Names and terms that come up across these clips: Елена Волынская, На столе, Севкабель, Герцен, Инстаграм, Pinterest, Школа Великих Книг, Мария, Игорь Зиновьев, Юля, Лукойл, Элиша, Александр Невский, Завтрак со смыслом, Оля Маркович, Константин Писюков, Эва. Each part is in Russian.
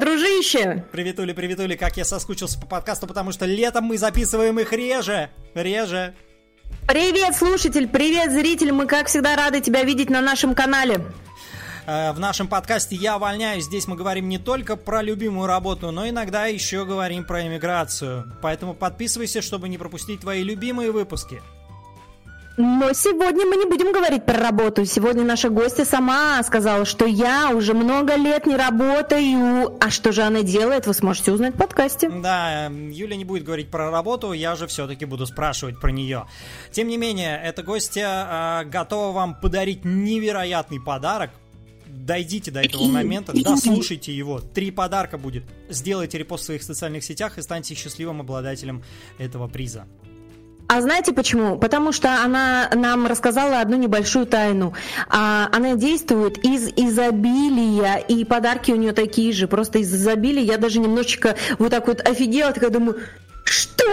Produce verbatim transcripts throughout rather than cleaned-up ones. Привет, дружище! Приветули, приветули, как я соскучился по подкасту, потому что летом мы записываем их реже, реже. Привет, слушатель, привет, зритель, мы, как всегда, рады тебя видеть на нашем канале. В нашем подкасте «Я увольняюсь». Здесь мы говорим не только про любимую работу, но иногда еще говорим про эмиграцию. Поэтому подписывайся, чтобы не пропустить твои любимые выпуски. Но сегодня мы не будем говорить про работу. Сегодня наша гостья сама сказала, что я уже много лет не работаю. А что же она делает, вы сможете узнать в подкасте. Да, Юля не будет говорить про работу, я же все-таки буду спрашивать про нее. Тем не менее, эта гостья э, готова вам подарить невероятный подарок. Дойдите до этого момента, дослушайте его. Три подарка будет. Сделайте репост в своих социальных сетях и станьте счастливым обладателем этого приза. А знаете почему? Потому что она нам рассказала одну небольшую тайну. А, она действует из изобилия, и подарки у нее такие же. Просто из изобилия я даже немножечко вот так вот офигела, такая думаю... Что?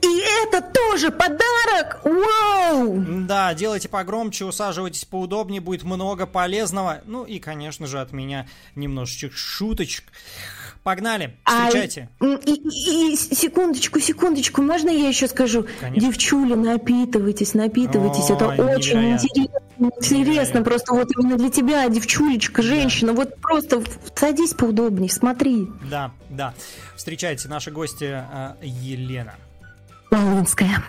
И это тоже подарок? Вау! Да, делайте погромче, усаживайтесь поудобнее, будет много полезного. Ну и, конечно же, от меня немножечко шуточек. Погнали, встречайте. А, и, и, и, секундочку, секундочку, можно я еще скажу? Конечно. Девчули, напитывайтесь, напитывайтесь. О, это очень невероятно. интересно. Интересно, невероятно. Просто вот именно для тебя, девчулечка, женщина, да. Вот просто садись поудобнее, смотри. Да, да. Встречайте, наши гости Елена Волынская.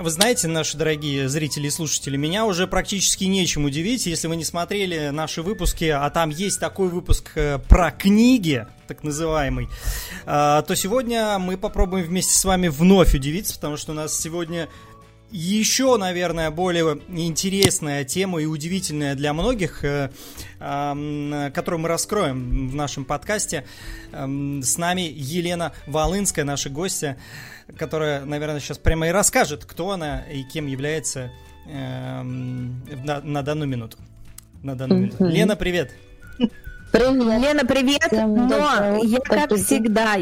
Вы знаете, наши дорогие зрители и слушатели, меня уже практически нечем удивить. Если вы не смотрели наши выпуски, а там есть такой выпуск про книги, так называемый, то сегодня мы попробуем вместе с вами вновь удивиться, потому что у нас сегодня еще, наверное, более интересная тема и удивительная для многих, которую мы раскроем в нашем подкасте. С нами Елена Волынская, наша гостья, которая, наверное, сейчас прямо и расскажет, кто она и кем является э, на, на данную минуту. На данную mm-hmm. минуту. Лена, привет! Привет! Лена, привет! Всем Но я, как привет. всегда...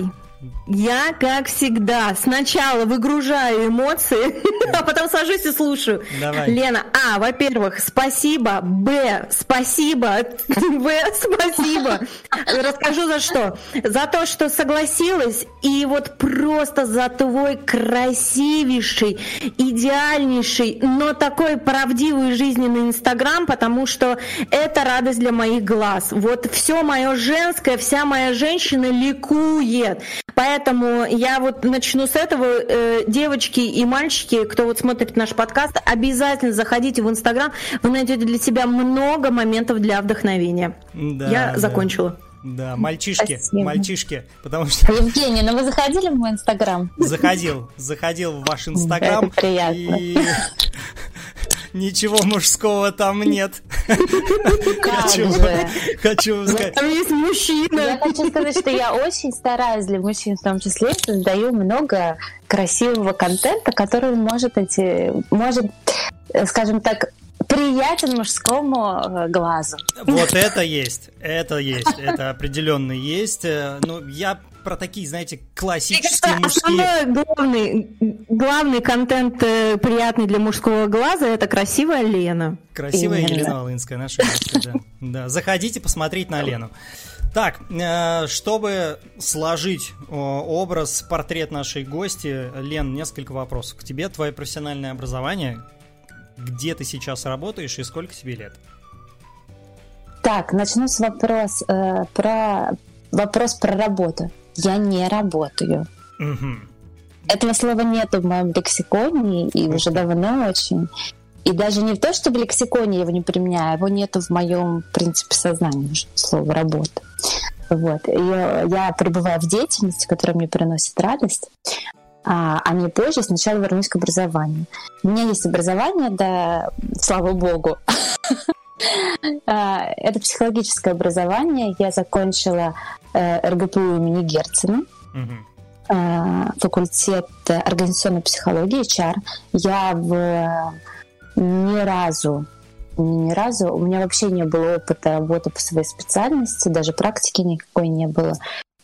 Я, как всегда, сначала выгружаю эмоции, а потом сажусь и слушаю. Давай. Лена, а, во-первых, спасибо, б, спасибо, б, спасибо. Расскажу за что. За то, что согласилась, и вот просто за твой красивейший, идеальнейший, но такой правдивый жизненный Инстаграм, потому что это радость для моих глаз. Вот все мое женское, вся моя женщина ликует. Поэтому я вот начну с этого. Девочки и мальчики, кто вот смотрит наш подкаст, обязательно заходите в Инстаграм. Вы найдете для себя много моментов для вдохновения. Да, я да. закончила. Да, мальчишки, Спасибо. мальчишки, потому что... Евгений, ну вы заходили в мой Инстаграм? Заходил, заходил в ваш Инстаграм. Это приятно. И... Ничего мужского там нет. Хочу, хочу сказать. Там есть мужчина. Я хочу сказать, что я очень стараюсь для мужчин, в том числе, создаю много красивого контента, который может, может, скажем так, приятен мужскому глазу. Вот это есть, это есть, это определенно есть. Ну, я... про такие, знаете, классические мужские... Основной, главный, главный контент приятный для мужского глаза — это красивая Лена. Красивая Елена, Елена Волынская, наша гостья, да. да. Заходите посмотреть на Лену. Так, чтобы сложить образ, портрет нашей гости, Лен, несколько вопросов к тебе. Твое профессиональное образование, где ты сейчас работаешь и сколько тебе лет? Так, начну с вопроса э, про... Вопрос про работу. Я не работаю. Угу. Этого слова нету в моем лексиконе, и угу. уже давно очень. И даже не в то, что в лексиконе я его не применяю, его нету в моем, в принципе, сознании, слово «работа». Вот. И я пребываю в деятельности, которая мне приносит радость, а, а не позже сначала вернусь к образованию. У меня есть образование, да, слава богу. Это психологическое образование. Я закончила эр гэ пэ у имени Герцена, mm-hmm. факультет организационной психологии, эйч ар. Я в... ни разу, ни разу, у меня вообще не было опыта работы по своей специальности, даже практики никакой не было.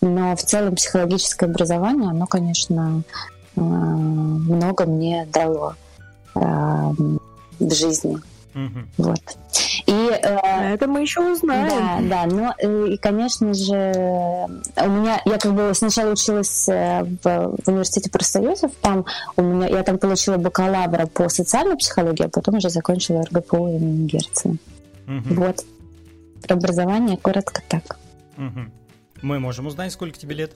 Но в целом психологическое образование, оно, конечно, много мне дало в жизни. Угу. Вот. И, э, это мы еще узнаем. Да, да. Но э, и, конечно же, у меня, я как бы сначала училась в, в университете профсоюзов, там у меня, я там получила бакалавра по социальной психологии, а потом уже закончила эр гэ пэ у имени Герцена. Угу. Вот. Про образование коротко так. Угу. Мы можем узнать, сколько тебе лет?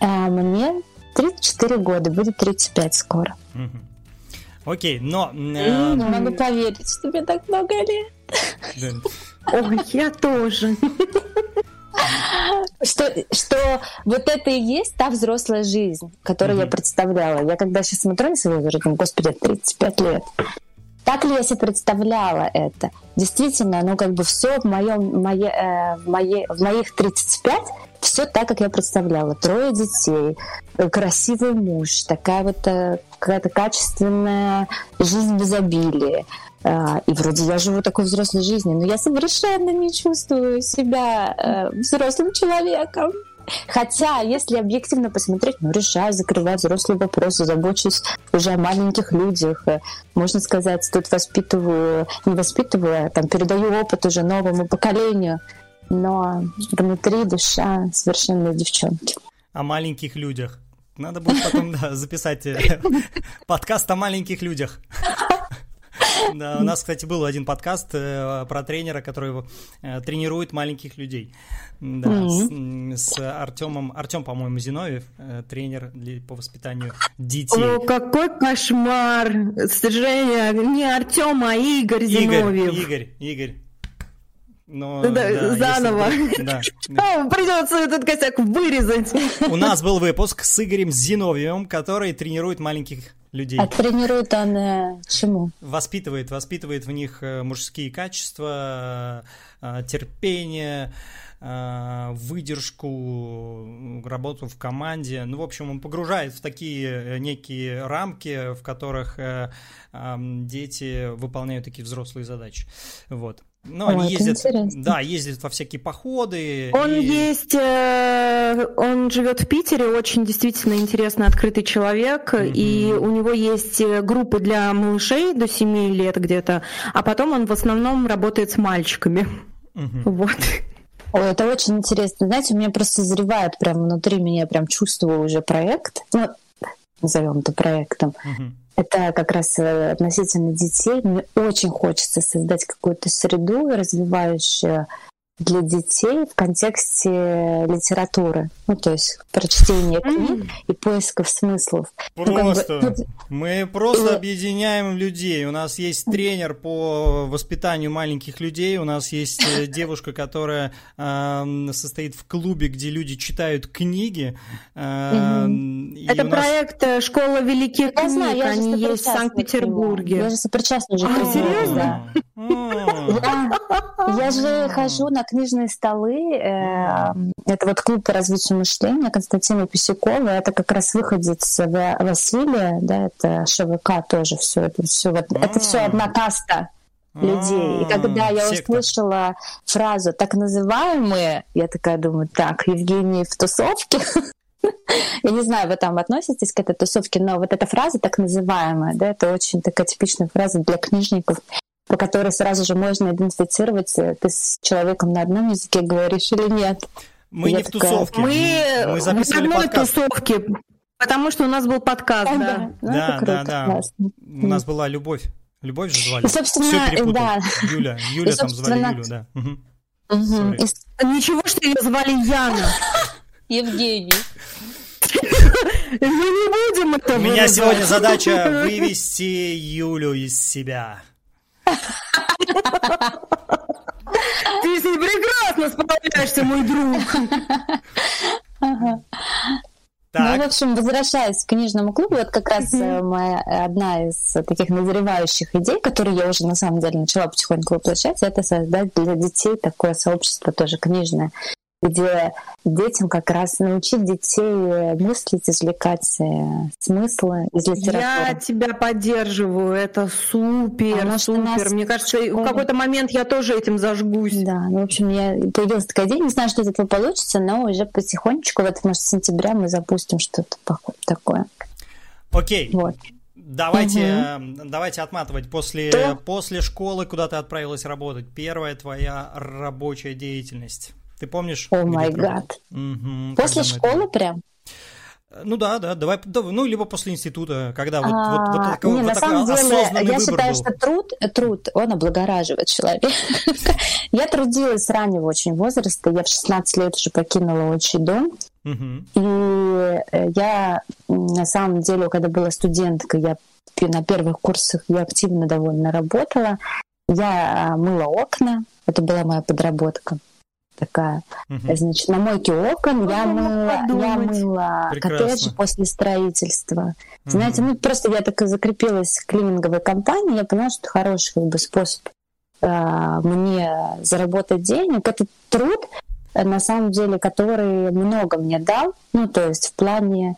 А, мне тридцать четыре года, будет тридцать пять скоро. Угу. Окей, но... Э... Не могу поверить, что тебе так много лет. Ой, я тоже. Что, что вот это и есть та взрослая жизнь, которую я представляла. Я когда сейчас смотрю на свою жизнь, думаю, господи, тридцать пять лет. Так ли я себе представляла это? Действительно, ну как бы все в, моем, мое, э, в, моей, в моих тридцати пяти все так, как я представляла. Трое детей, красивый муж, такая вот э, какая-то качественная жизнь без обилия. Э, и вроде я живу такой взрослой жизнью, но я совершенно не чувствую себя э, взрослым человеком. Хотя, если объективно посмотреть, ну, решаю, закрываю взрослые вопросы, забочусь уже о маленьких людях. Можно сказать, тут воспитываю, не воспитываю, а там передаю опыт уже новому поколению. Но внутри душа совершенно девчонки. О маленьких людях. Надо будет потом записать подкаст о маленьких людях. Да, у нас, кстати, был один подкаст про тренера, который тренирует маленьких людей. Да, mm-hmm. С, с Артемом. Артем, по-моему, Зиновьев, тренер для, по воспитанию детей. О, какой кошмар! Женя, не Артем, а Игорь Зиновьев. Игорь, Игорь, Игорь. Но, да, да, заново. Если... Да, да. Придется этот косяк вырезать. У нас был выпуск с Игорем Зиновьевым, который тренирует маленьких людей. А тренирует он чему? Воспитывает, воспитывает в них мужские качества, терпение, выдержку, работу в команде. Ну, в общем, он погружает в такие некие рамки, в которых дети выполняют такие взрослые задачи. Вот. Ну, они ездят, да, ездят во всякие походы. Он и... есть, э, он живет в Питере, очень действительно интересный, открытый человек, mm-hmm. и у него есть группы для малышей до семи лет где-то, а потом он в основном работает с мальчиками. Mm-hmm. Вот. Ой, это очень интересно. Знаете, у меня просто зревает прям внутри меня, я прям чувствую уже проект, ну, назовем это проектом. Mm-hmm. Это как раз относительно детей. Мне очень хочется создать какую-то среду, развивающую для детей в контексте литературы. Ну, то есть прочтения книг и поисков смыслов. Просто. Ну, как бы... Мы просто объединяем людей. У нас есть тренер по воспитанию маленьких людей. У нас есть девушка, которая э, состоит в клубе, где люди читают книги. Э, mm-hmm. Это нас... проект «Школа Великих Книг». Я знаю, я Они есть в Санкт-Петербурге. Я же сопричастна уже. А, серьезно? Я же хожу на книжные столы. Это вот клуб по развитию мышления Константина Писюкова. Это как раз выходец Василия, да, это ШВК тоже все. Это все вот, это все одна каста людей. И когда я услышала фразу «так называемые», я такая думаю, так, Евгений в тусовке. Я не знаю, вы там относитесь к этой тусовке, но вот эта фраза «так называемая», да, это очень такая типичная фраза для книжников, по которой сразу же можно идентифицировать, ты с человеком на одном языке говоришь или нет. Мы я не такая... в тусовке. Мы, мы записывали мы подкаст. Тусовки, потому что у нас был подкаст. А, да, да, да. да, круто, да. Классно. У нас была любовь. Любовь же звали. И, собственно, все перепутал. Да. Юля, Юля И, там звали Юлю, да. Угу. Угу. И... Ничего, что ее звали Яна. Евгений. Мы не будем этого. У меня сегодня задача вывести Юлю из себя. Ты с ней прекрасно справляешься, мой друг. Ага. Так. Ну, в общем, возвращаясь к книжному клубу, вот как раз mm-hmm. моя, одна из таких назревающих идей, которую я уже на самом деле начала потихоньку воплощать, это создать для детей такое сообщество тоже книжное, где детям как раз научить детей мыслить, извлекать смыслы из литературы. Я тебя поддерживаю, это супер, а супер. Нас... Мне кажется, в какой-то момент я тоже этим зажгусь. Да, ну, в общем, я появилась такая идея, не знаю, что из этого получится, но уже потихонечку, вот, может, с сентября мы запустим что-то такое. Окей. Вот. Давайте, угу. давайте отматывать. После, да. после школы куда ты отправилась работать? Первая твоя рабочая деятельность. Ты помнишь? О май гад. После школы прям? Ну да, да, давай, ну либо после института, когда вот, а, вот, вот такой, не, вот на такой самом деле, я считаю, был. Что труд, труд, он облагораживает человека. Я трудилась с раннего очень возраста, я в шестнадцать лет уже покинула отчий дом, и я на самом деле, когда была студенткой, я на первых курсах я активно довольно работала, я мыла окна, это была моя подработка. Такая, угу. значит, на мойке окон я мыла, я мыла коттеджи после строительства. Угу. Знаете, ну просто я так и закрепилась в клининговой компании, я поняла, что хороший как бы, способ э, мне заработать денег. Это труд, на самом деле, который много мне дал, ну то есть в плане,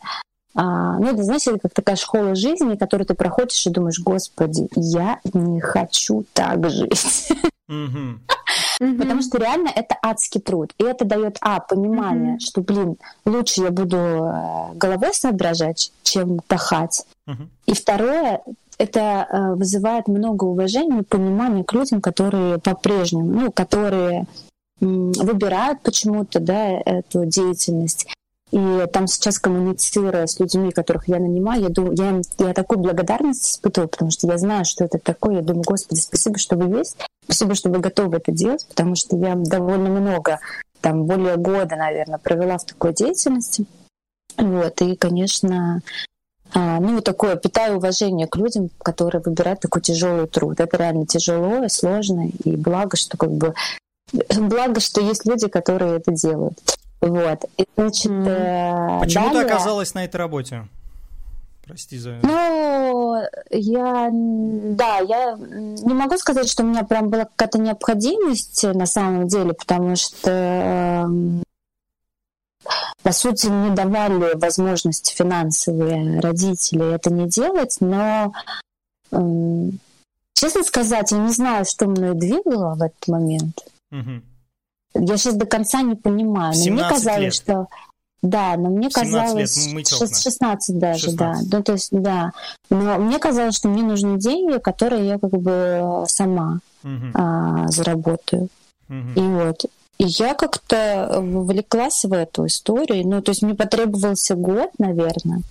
э, ну это, знаете, это как такая школа жизни, которую ты проходишь и думаешь, господи, я не хочу так жить. Угу. Mm-hmm. Потому что реально это адский труд. И это дает, а, понимание, mm-hmm. что, блин, лучше я буду головой соображать, чем пахать. Mm-hmm. И второе, это вызывает много уважения и понимания к людям, которые по-прежнему, ну, которые выбирают почему-то, да, эту деятельность. И там сейчас, коммуницируя с людьми, которых я нанимаю, я, думаю, я, им, я такую благодарность испытываю, потому что я знаю, что это такое. Я думаю, Господи, спасибо, что вы есть, спасибо, что вы готовы это делать, потому что я довольно много, там, более года, наверное, провела в такой деятельности. Вот, и, конечно, ну, такое, питаю уважение к людям, которые выбирают такой тяжелый труд. Это реально тяжело и сложно, и благо, что как бы... Благо, что есть люди, которые это делают. Вот. И, значит, mm. э, Почему далее... ты оказалась на этой работе? Прости за... Ну, я... Да, я не могу сказать, что у меня прям была какая-то необходимость на самом деле, потому что, э, по сути, мне давали возможности финансовые родители это не делать, но... Э, честно сказать, я не знаю, что мной двигало в этот момент. Mm-hmm. Я сейчас до конца не понимаю, но мне казалось, лет. Что... Да, но мне казалось... шестнадцать даже, шестнадцать. Да. Ну, то есть, да. Но мне казалось, что мне нужны деньги, которые я как бы сама угу. а, заработаю. Угу. И вот. И я как-то вовлеклась в эту историю. Ну, то есть мне потребовался год, наверное.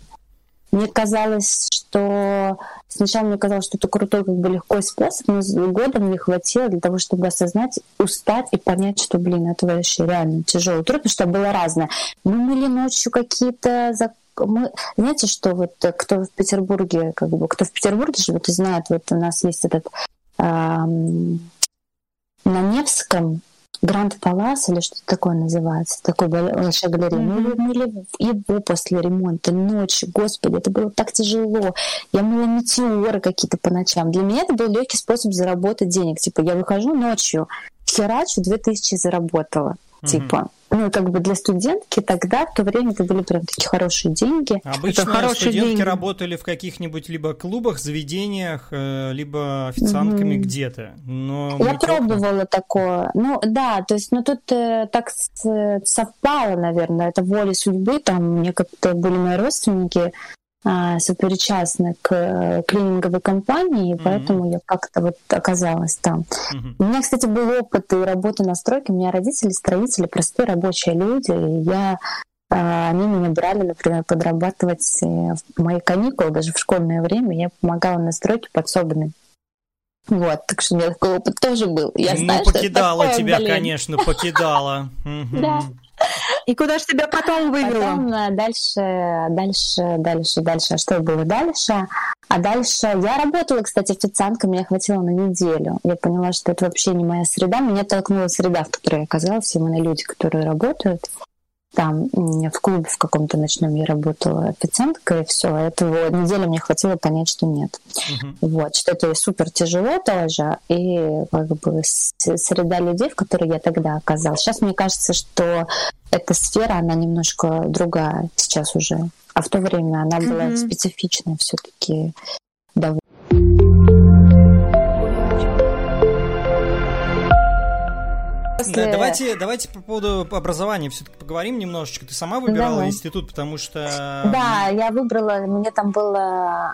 Мне казалось, что... Сначала мне казалось, что это крутой, как бы легкой способ, но года мне хватило для того, чтобы осознать, устать и понять, что, блин, это вообще реально тяжелый труд, потому что было разное. Мы мыли ночью какие-то... Мы... Знаете, что вот кто в Петербурге, как бы, кто в Петербурге живет и знает, вот у нас есть этот эм... на Невском Гранд Палас или что-то такое называется, такой большая галерея. Mm-hmm. Мы мыли его после ремонта ночью, господи, это было так тяжело. Я мыла метеоры какие-то по ночам. Для меня это был легкий способ заработать денег. Типа я выхожу ночью, херачу, две тысячи заработала. Mm-hmm. Типа, ну как бы для студентки тогда в то время это были прям такие хорошие деньги. Обычно это хорошие студентки деньги. Работали в каких-нибудь либо клубах, заведениях, либо официантками mm-hmm. где-то. Но я пробовала как-то... такое. Ну да, то есть, ну тут э, так совпало, наверное, это воля судьбы. Там мне как-то были мои родственники э, суперчастны к э, клининговой компании, mm-hmm. поэтому я как-то вот оказалась там. Mm-hmm. У меня, кстати, был опыт и работы на стройке. У меня родители строители, простые рабочие люди, и я они меня брали, например, подрабатывать в мои каникулы, даже в школьное время я помогала на стройке подсобной. Вот, так что у меня такой опыт тоже был. Я ну, знаю, покидала что такое, тебя, блин. Конечно, покидала. Да. И куда же тебя потом вывела? Потом дальше, дальше, дальше, дальше. А что было дальше? А дальше я работала, кстати, официанткой, меня хватило на неделю. Я поняла, что это вообще не моя среда. Меня толкнула среда, в которой я оказалась, именно люди, которые работают. Там в клубе в каком-то ночном я работала официанткой, и все. Этого неделю мне хватило понять, что нет. Uh-huh. Вот, что это супер тяжело тоже, и как бы среда людей, в которой я тогда оказалась. Сейчас мне кажется, что эта сфера, она немножко другая сейчас уже. А в то время она uh-huh. была специфичной все-таки довольно. После... Давайте, давайте по поводу образования все-таки поговорим немножечко. Ты сама выбирала Давай. Институт, потому что... Да, я выбрала, мне там было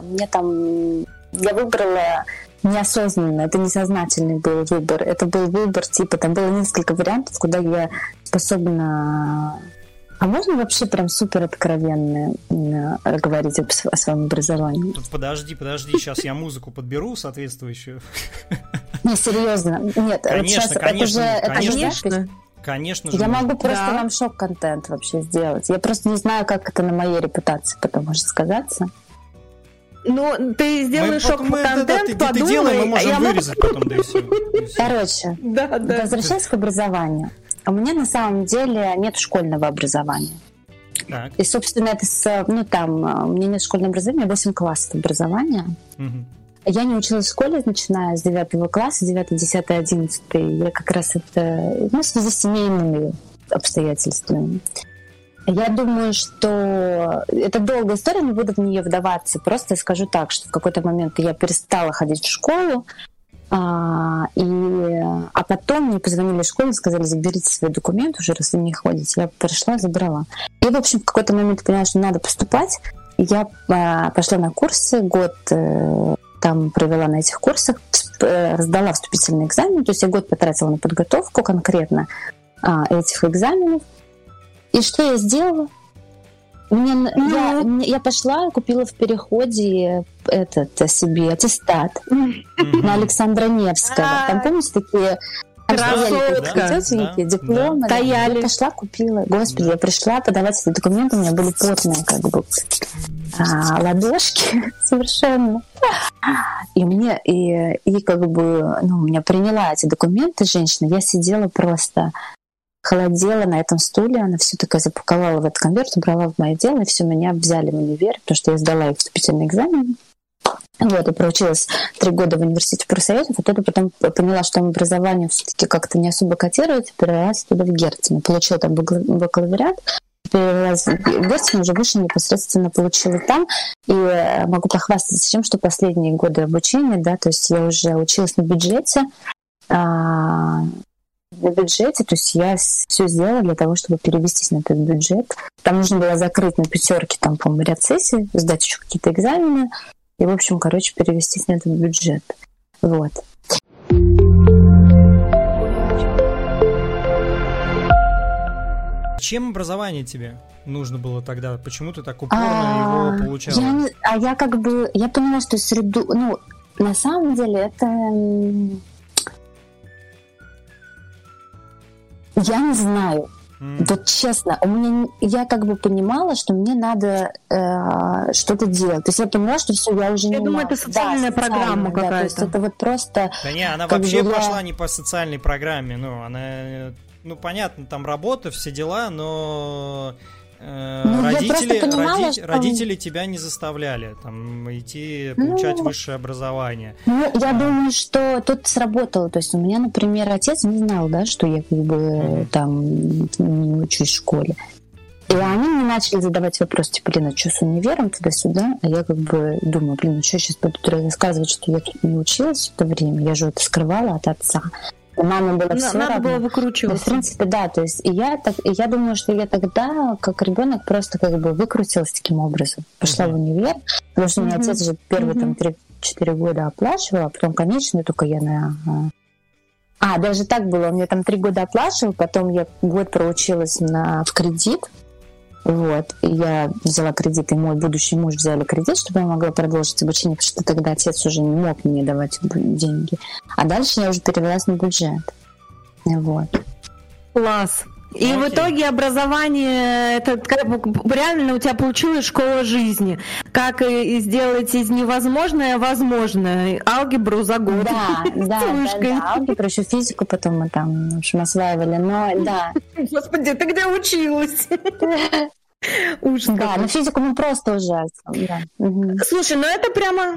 Мне там... Я выбрала неосознанно, это несознательный был выбор. Это был выбор типа, там было несколько вариантов, куда я способна... А можно вообще прям супер откровенно говорить о своем образовании? Подожди, подожди, сейчас я музыку подберу соответствующую. Не, серьезно. Нет, конечно, вот сейчас конечно, это же... Конечно. Это же Конечно же. Я можно. могу просто да. вам шок-контент вообще сделать. Я просто не знаю, как это на моей репутации потом может сказаться. Ну, ты сделаешь шок-контент, да, ты, подумай. Ты делай, мы можем вырезать могу... потом, да и все. И все. Короче, да, да. возвращаясь к образованию. У меня на самом деле нет школьного образования. Так. И, собственно, это с... Ну, там, у меня нет школьного образования, восемь классов образования. Угу. Я не училась в школе, начиная с девятого класса, девятый, десятый, одиннадцатый. Я как раз это... Ну, в связи с семейными обстоятельствами. Я думаю, что... Это долгая история, не буду в нее вдаваться. Просто скажу так, что в какой-то момент я перестала ходить в школу, а, и... а потом мне позвонили в школу и сказали, заберите свои документы уже, раз вы не ходите. Я пришла, забрала. И, в общем, в какой-то момент поняла, что надо поступать. Я пошла на курсы, год... там провела на этих курсах, сдала вступительный экзамен, то есть я год потратила на подготовку конкретно а, этих экзаменов. И что я сделала? Мне, mm-hmm. я, я пошла и купила в Переходе этот себе аттестат mm-hmm. на Александра Невского. Mm-hmm. Там, помните, такие тетеньки, дипломы. Я пошла, купила. Господи, я пришла подавать эти документы, у меня были потные как бы ладошки совершенно. И мне, и, и как бы, ну, у меня приняла эти документы женщина, я сидела просто, холодела на этом стуле, она все такая запаковала в этот конверт, убрала в мое дело, и все, меня взяли в универ, потому что я сдала их вступительный экзамен. Вот, и проучилась три года в университете профсоюзов, а тогда потом поняла, что образование все-таки как-то не особо котируется, перевелась туда в Герцена, получила там бакалавриат, перевелась в Герцена, уже выше непосредственно получила там, и могу похвастаться тем, что последние годы обучения, да, то есть я уже училась на бюджете, а... на бюджете, то есть я все сделала для того, чтобы перевестись на этот бюджет. Там нужно было закрыть на пятерке, там, по-моему, ряд сессий, сдать еще какие-то экзамены, и, в общем, короче, перевестись на этот бюджет. Вот. Чем образование тебе нужно было тогда? Почему ты так упорно а, его получала? Я, а я как бы... Я поняла, что среду... Ну, на самом деле, это... Я не знаю. Mm. Вот честно, у меня, я как бы понимала, что мне надо э, что-то делать. То есть я поняла, что все, я уже я не... Я думаю, это социальная да, программа какая-то. Да, то есть это вот просто... Да не, она вообще бы, пошла я... не по социальной программе. Ну, она... Ну, понятно, там работа, все дела, но... Э, ну, родители, понимала, роди... что... родители тебя не заставляли там идти получать ну, высшее образование. Ну, я а... думаю, что тут сработало. То есть у меня, например, отец не знал, да, что я как бы mm-hmm. там не учусь в школе. И они мне начали задавать вопрос, типа, блин, а что с универом туда-сюда? А я как бы думаю, блин, ну что я сейчас буду рассказывать, что я тут не училась в это время? Я же это скрывала от отца. Мама была все равно. Надо было выкручиваться. В принципе, да. То есть я, так, я думаю, что я тогда, как ребенок, просто как бы выкрутилась таким образом. Пошла mm-hmm. в универ, потому что у mm-hmm. меня отец же первые mm-hmm. там три-четыре года оплачивал, а потом, конечно, только я на... А, даже так было. У меня там три года оплачивал, потом я год проучилась на... в кредит. Вот. И я взяла кредит, и мой будущий муж взяли кредит, чтобы я могла продолжить обучение, потому что тогда отец уже не мог мне давать деньги. А дальше я уже перевелась на бюджет. Вот. Класс. И okay. в итоге образование, это как бы, реально у тебя получилась школа жизни. Как и сделать из невозможное возможное. Алгебру за год. Да, да, да, да, алгебру, еще физику потом мы там, в общем, осваивали. Но да. Господи, ты где училась? Уж да, но физику мы просто уже. Слушай, ну это прямо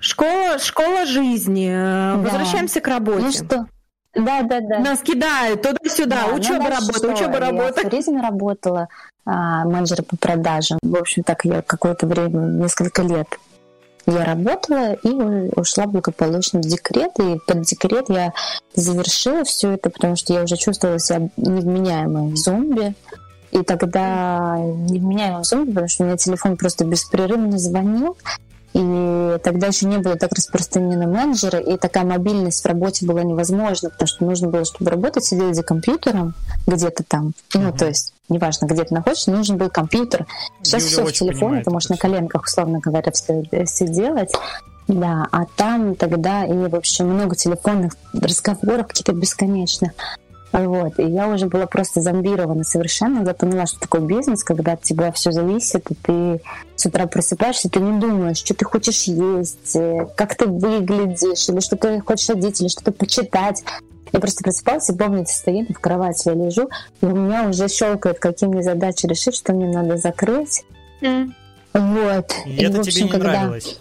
школа, школа жизни. Возвращаемся к работе. Ну что? Да, да, да. Нас кидают туда-сюда. Да, учеба, работа, учеба, работа. Я в туризме работала а, менеджером по продажам. В общем, так я какое-то время, несколько лет я работала и ушла благополучно в декрет. И под декрет я завершила все это, потому что я уже чувствовала себя невменяемой зомби. И тогда невменяемым зомби, потому что у меня телефон просто беспрерывно звонил. И тогда еще не было так распространены менеджеры, и такая мобильность в работе была невозможна, потому что нужно было, чтобы работать, сидеть за компьютером где-то там. Mm-hmm. Ну, то есть, неважно, где ты находишься, нужен был компьютер. Сейчас Юля все в телефоне, понимает, ты можешь на коленках, условно говоря, все, все делать. Да, а там тогда и, в общем, много телефонных разговоров каких-то бесконечных. Вот. И я уже была просто зомбирована совершенно. Я поняла, что такое бизнес, когда от тебя все зависит, и ты с утра просыпаешься, ты не думаешь, что ты хочешь есть, как ты выглядишь, или что ты хочешь одеть, или что-то почитать. Я просто просыпалась и, помню, стою в кровати, я лежу, и у меня уже щелкает, какие мне задачи решить, что мне надо закрыть. Mm. Вот. И, и это в общем, тебе не когда... нравилось?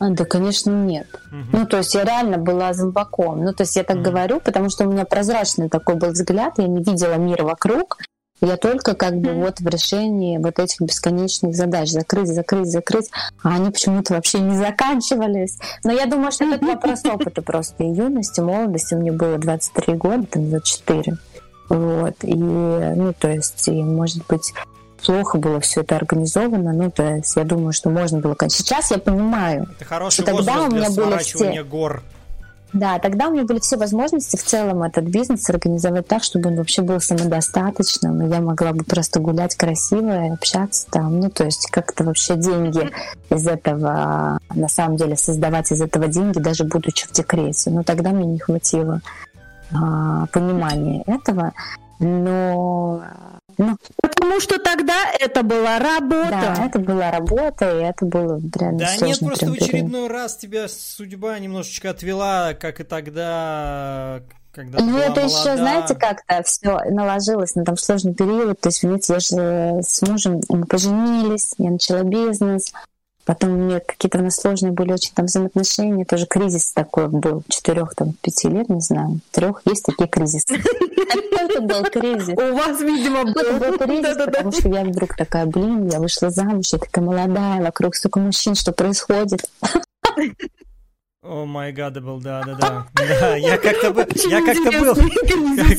А, да, конечно, нет. Uh-huh. Ну, то есть я реально была зомбаком. Ну, то есть я так uh-huh. говорю, потому что у меня прозрачный такой был взгляд, я не видела мир вокруг, я только как uh-huh. бы вот в решении вот этих бесконечных задач закрыть, закрыть, закрыть, а они почему-то вообще не заканчивались. Но я думаю, что это вопрос опыта просто и юности, молодости. Мне было двадцать три года, там двадцать четыре. Вот. И, ну, то есть, и, может быть, плохо было все это организовано, ну, то есть я думаю, что можно было, конечно. Сейчас я понимаю. Это хороший возраст для сворачивания гор. Да, тогда у меня были все возможности в целом этот бизнес организовать так, чтобы он вообще был самодостаточным, и я могла бы просто гулять красиво и общаться там, ну, то есть как-то вообще деньги из этого, на самом деле, создавать из этого деньги, даже будучи в декрете. Но тогда мне не хватило а, понимания этого, но... Ну, потому что тогда это была работа. Да, это была работа, и это было реально да, сложно. Да нет, просто в очередной раз тебя судьба немножечко отвела, как и тогда, когда ты была молода. Ну, это еще, знаете, как-то все наложилось на там сложный период. То есть, видите, я же с мужем, мы поженились, я начала бизнес. Потом у меня какие-то у нас сложные были очень там взаимоотношения. Тоже кризис такой был, четырех, там, пяти лет, не знаю, трех. Есть такие кризисы. Это был кризис. У вас, видимо, был кризис, потому что я вдруг такая, блин, я вышла замуж, я такая молодая, вокруг столько мужчин, что происходит? О май гад, был, да-да-да. Да, я как-то был, я как-то был,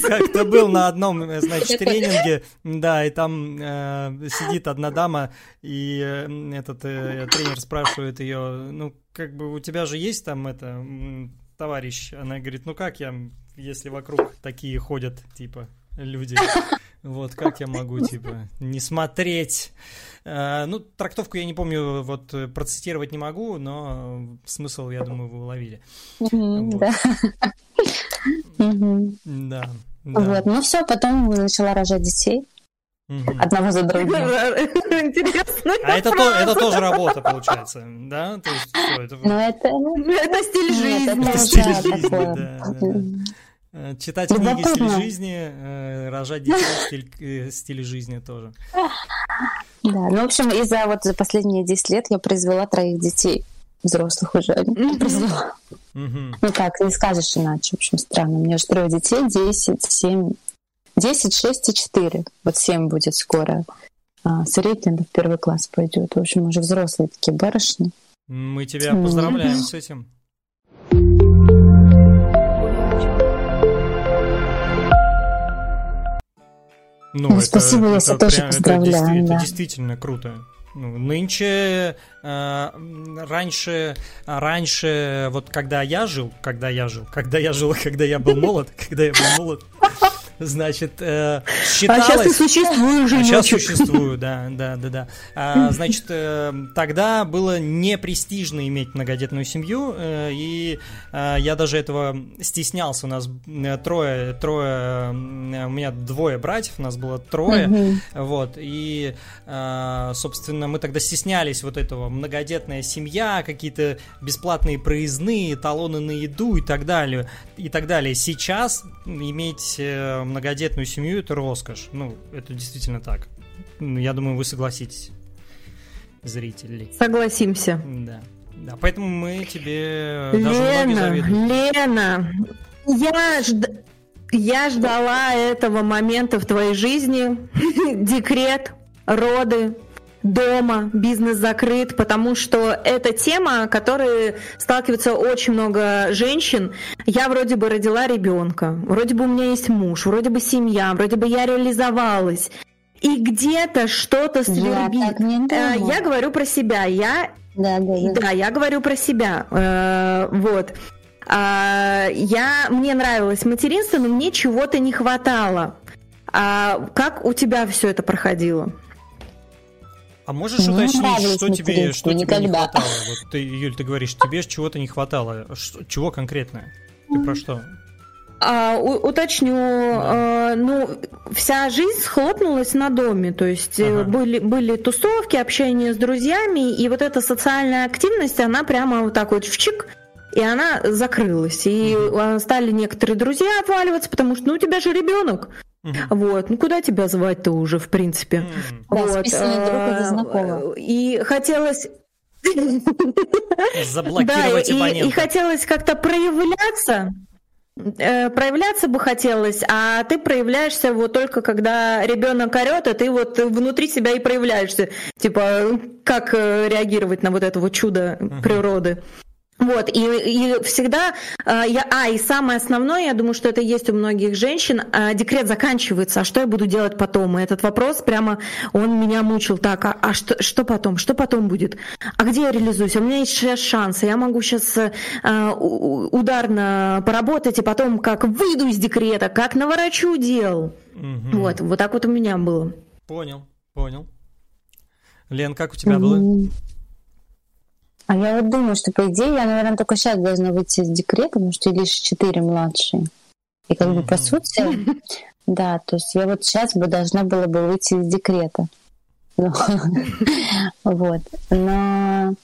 как-то был на одном, значит, тренинге, да, и там э, сидит одна дама, и э, этот э, тренер спрашивает ее, ну, как бы у тебя же есть там это, товарищ? Она говорит, ну как я, если вокруг такие ходят, типа, люди, вот как я могу, типа, не смотреть? Ну, трактовку я не помню, вот процитировать не могу, но смысл, я думаю, вы уловили. Mm-hmm, вот. Да. Mm-hmm. Да, да. Вот, ну все, потом начала рожать детей. Mm-hmm. Одного за другим. А это, то, это тоже работа, получается, да? То есть, что, это... Ну, это... это стиль жизни. Нет, это, это стиль жизни, такое... да, да, да. Читать книги «Стиль жизни», рожать детей стиль, «Стиль жизни» тоже. Да, ну, в общем, и за, вот, за последние десять лет я произвела троих детей, взрослых уже. Mm-hmm. Произвела. Mm-hmm. Ну, как, не скажешь иначе, в общем, странно. У меня уже трое детей, десять, семь, десять, шесть и четыре. Вот семь будет скоро. А, средний в первый класс пойдет. В общем, уже взрослые такие барышни. Мы тебя mm-hmm. поздравляем с этим. Ну, ну, это, спасибо, я себя тоже прям, поздравляю. Это, да. Это действительно круто. Ну, нынче, э, раньше, раньше, вот когда я жил, когда я жил, когда я жил, когда я был молод, когда я был молод, значит, э, считалось... А сейчас ты существуешь, а сейчас существую, да, да, да, да. А, значит, э, тогда было непрестижно иметь многодетную семью, э, и э, я даже этого стеснялся. У нас трое, трое, у меня двое братьев, у нас было трое, mm-hmm. вот, и, э, собственно, мы тогда стеснялись вот этого, многодетная семья, какие-то бесплатные проездные, талоны на еду и так далее, и так далее. Сейчас иметь... Э, многодетную семью — это роскошь. Ну, это действительно так. Я думаю, вы согласитесь, зрители. Согласимся. Да, да, поэтому мы тебе Лена, даже многие завидуем. Лена, я, жд... я ждала этого момента в твоей жизни. Декрет, роды, дома, бизнес закрыт, потому что это тема, с которой сталкивается очень много женщин. Я вроде бы родила ребенка, вроде бы у меня есть муж, вроде бы семья, вроде бы я реализовалась. И где-то что-то свербит. Я, я говорю про себя. Я Да, да, да. Да, я говорю про себя. Вот. Я, мне нравилось материнство, но мне чего-то не хватало. А как у тебя все это проходило? А можешь уточнить, что тебе, что тебе не хватало? Вот ты, Юль, ты говоришь, тебе чего-то не хватало. Чего конкретно? Ты про что? А, у, уточню, да. а, ну, вся жизнь схлопнулась на доме, то есть ага. были, были тусовки, общение с друзьями, и вот эта социальная активность, она прямо вот так вот вчик, и она закрылась, и угу. стали некоторые друзья отваливаться, потому что, ну, у тебя же ребенок, угу. вот, ну, куда тебя звать-то уже, в принципе. Угу. Вот. Да, списанный друг это знакомо. И хотелось... Заблокировать оппонента. И хотелось как-то проявляться... проявляться бы хотелось, а ты проявляешься вот только когда ребенок орет, а ты вот внутри себя и проявляешься. Типа, как реагировать на вот это вот чудо uh-huh. природы. Вот, и, и всегда я, а, и самое основное, я думаю, что это есть у многих женщин, декрет заканчивается, а что я буду делать потом? И этот вопрос прямо, он меня мучил так, а, а что, что потом? Что потом будет? А где я реализуюсь? У меня есть сейчас шансы, я могу сейчас а, ударно поработать, и потом как выйду из декрета, как наворочу дел. Угу. Вот, вот так вот у меня было. Понял, понял. Лен, как у тебя было? Угу. А я вот думаю, что, по идее, я, наверное, только сейчас должна выйти из декрета, потому что Илиша четыре младшие. И как mm-hmm. бы, по сути, да, то есть я вот сейчас бы должна была бы выйти из декрета. Вот. Но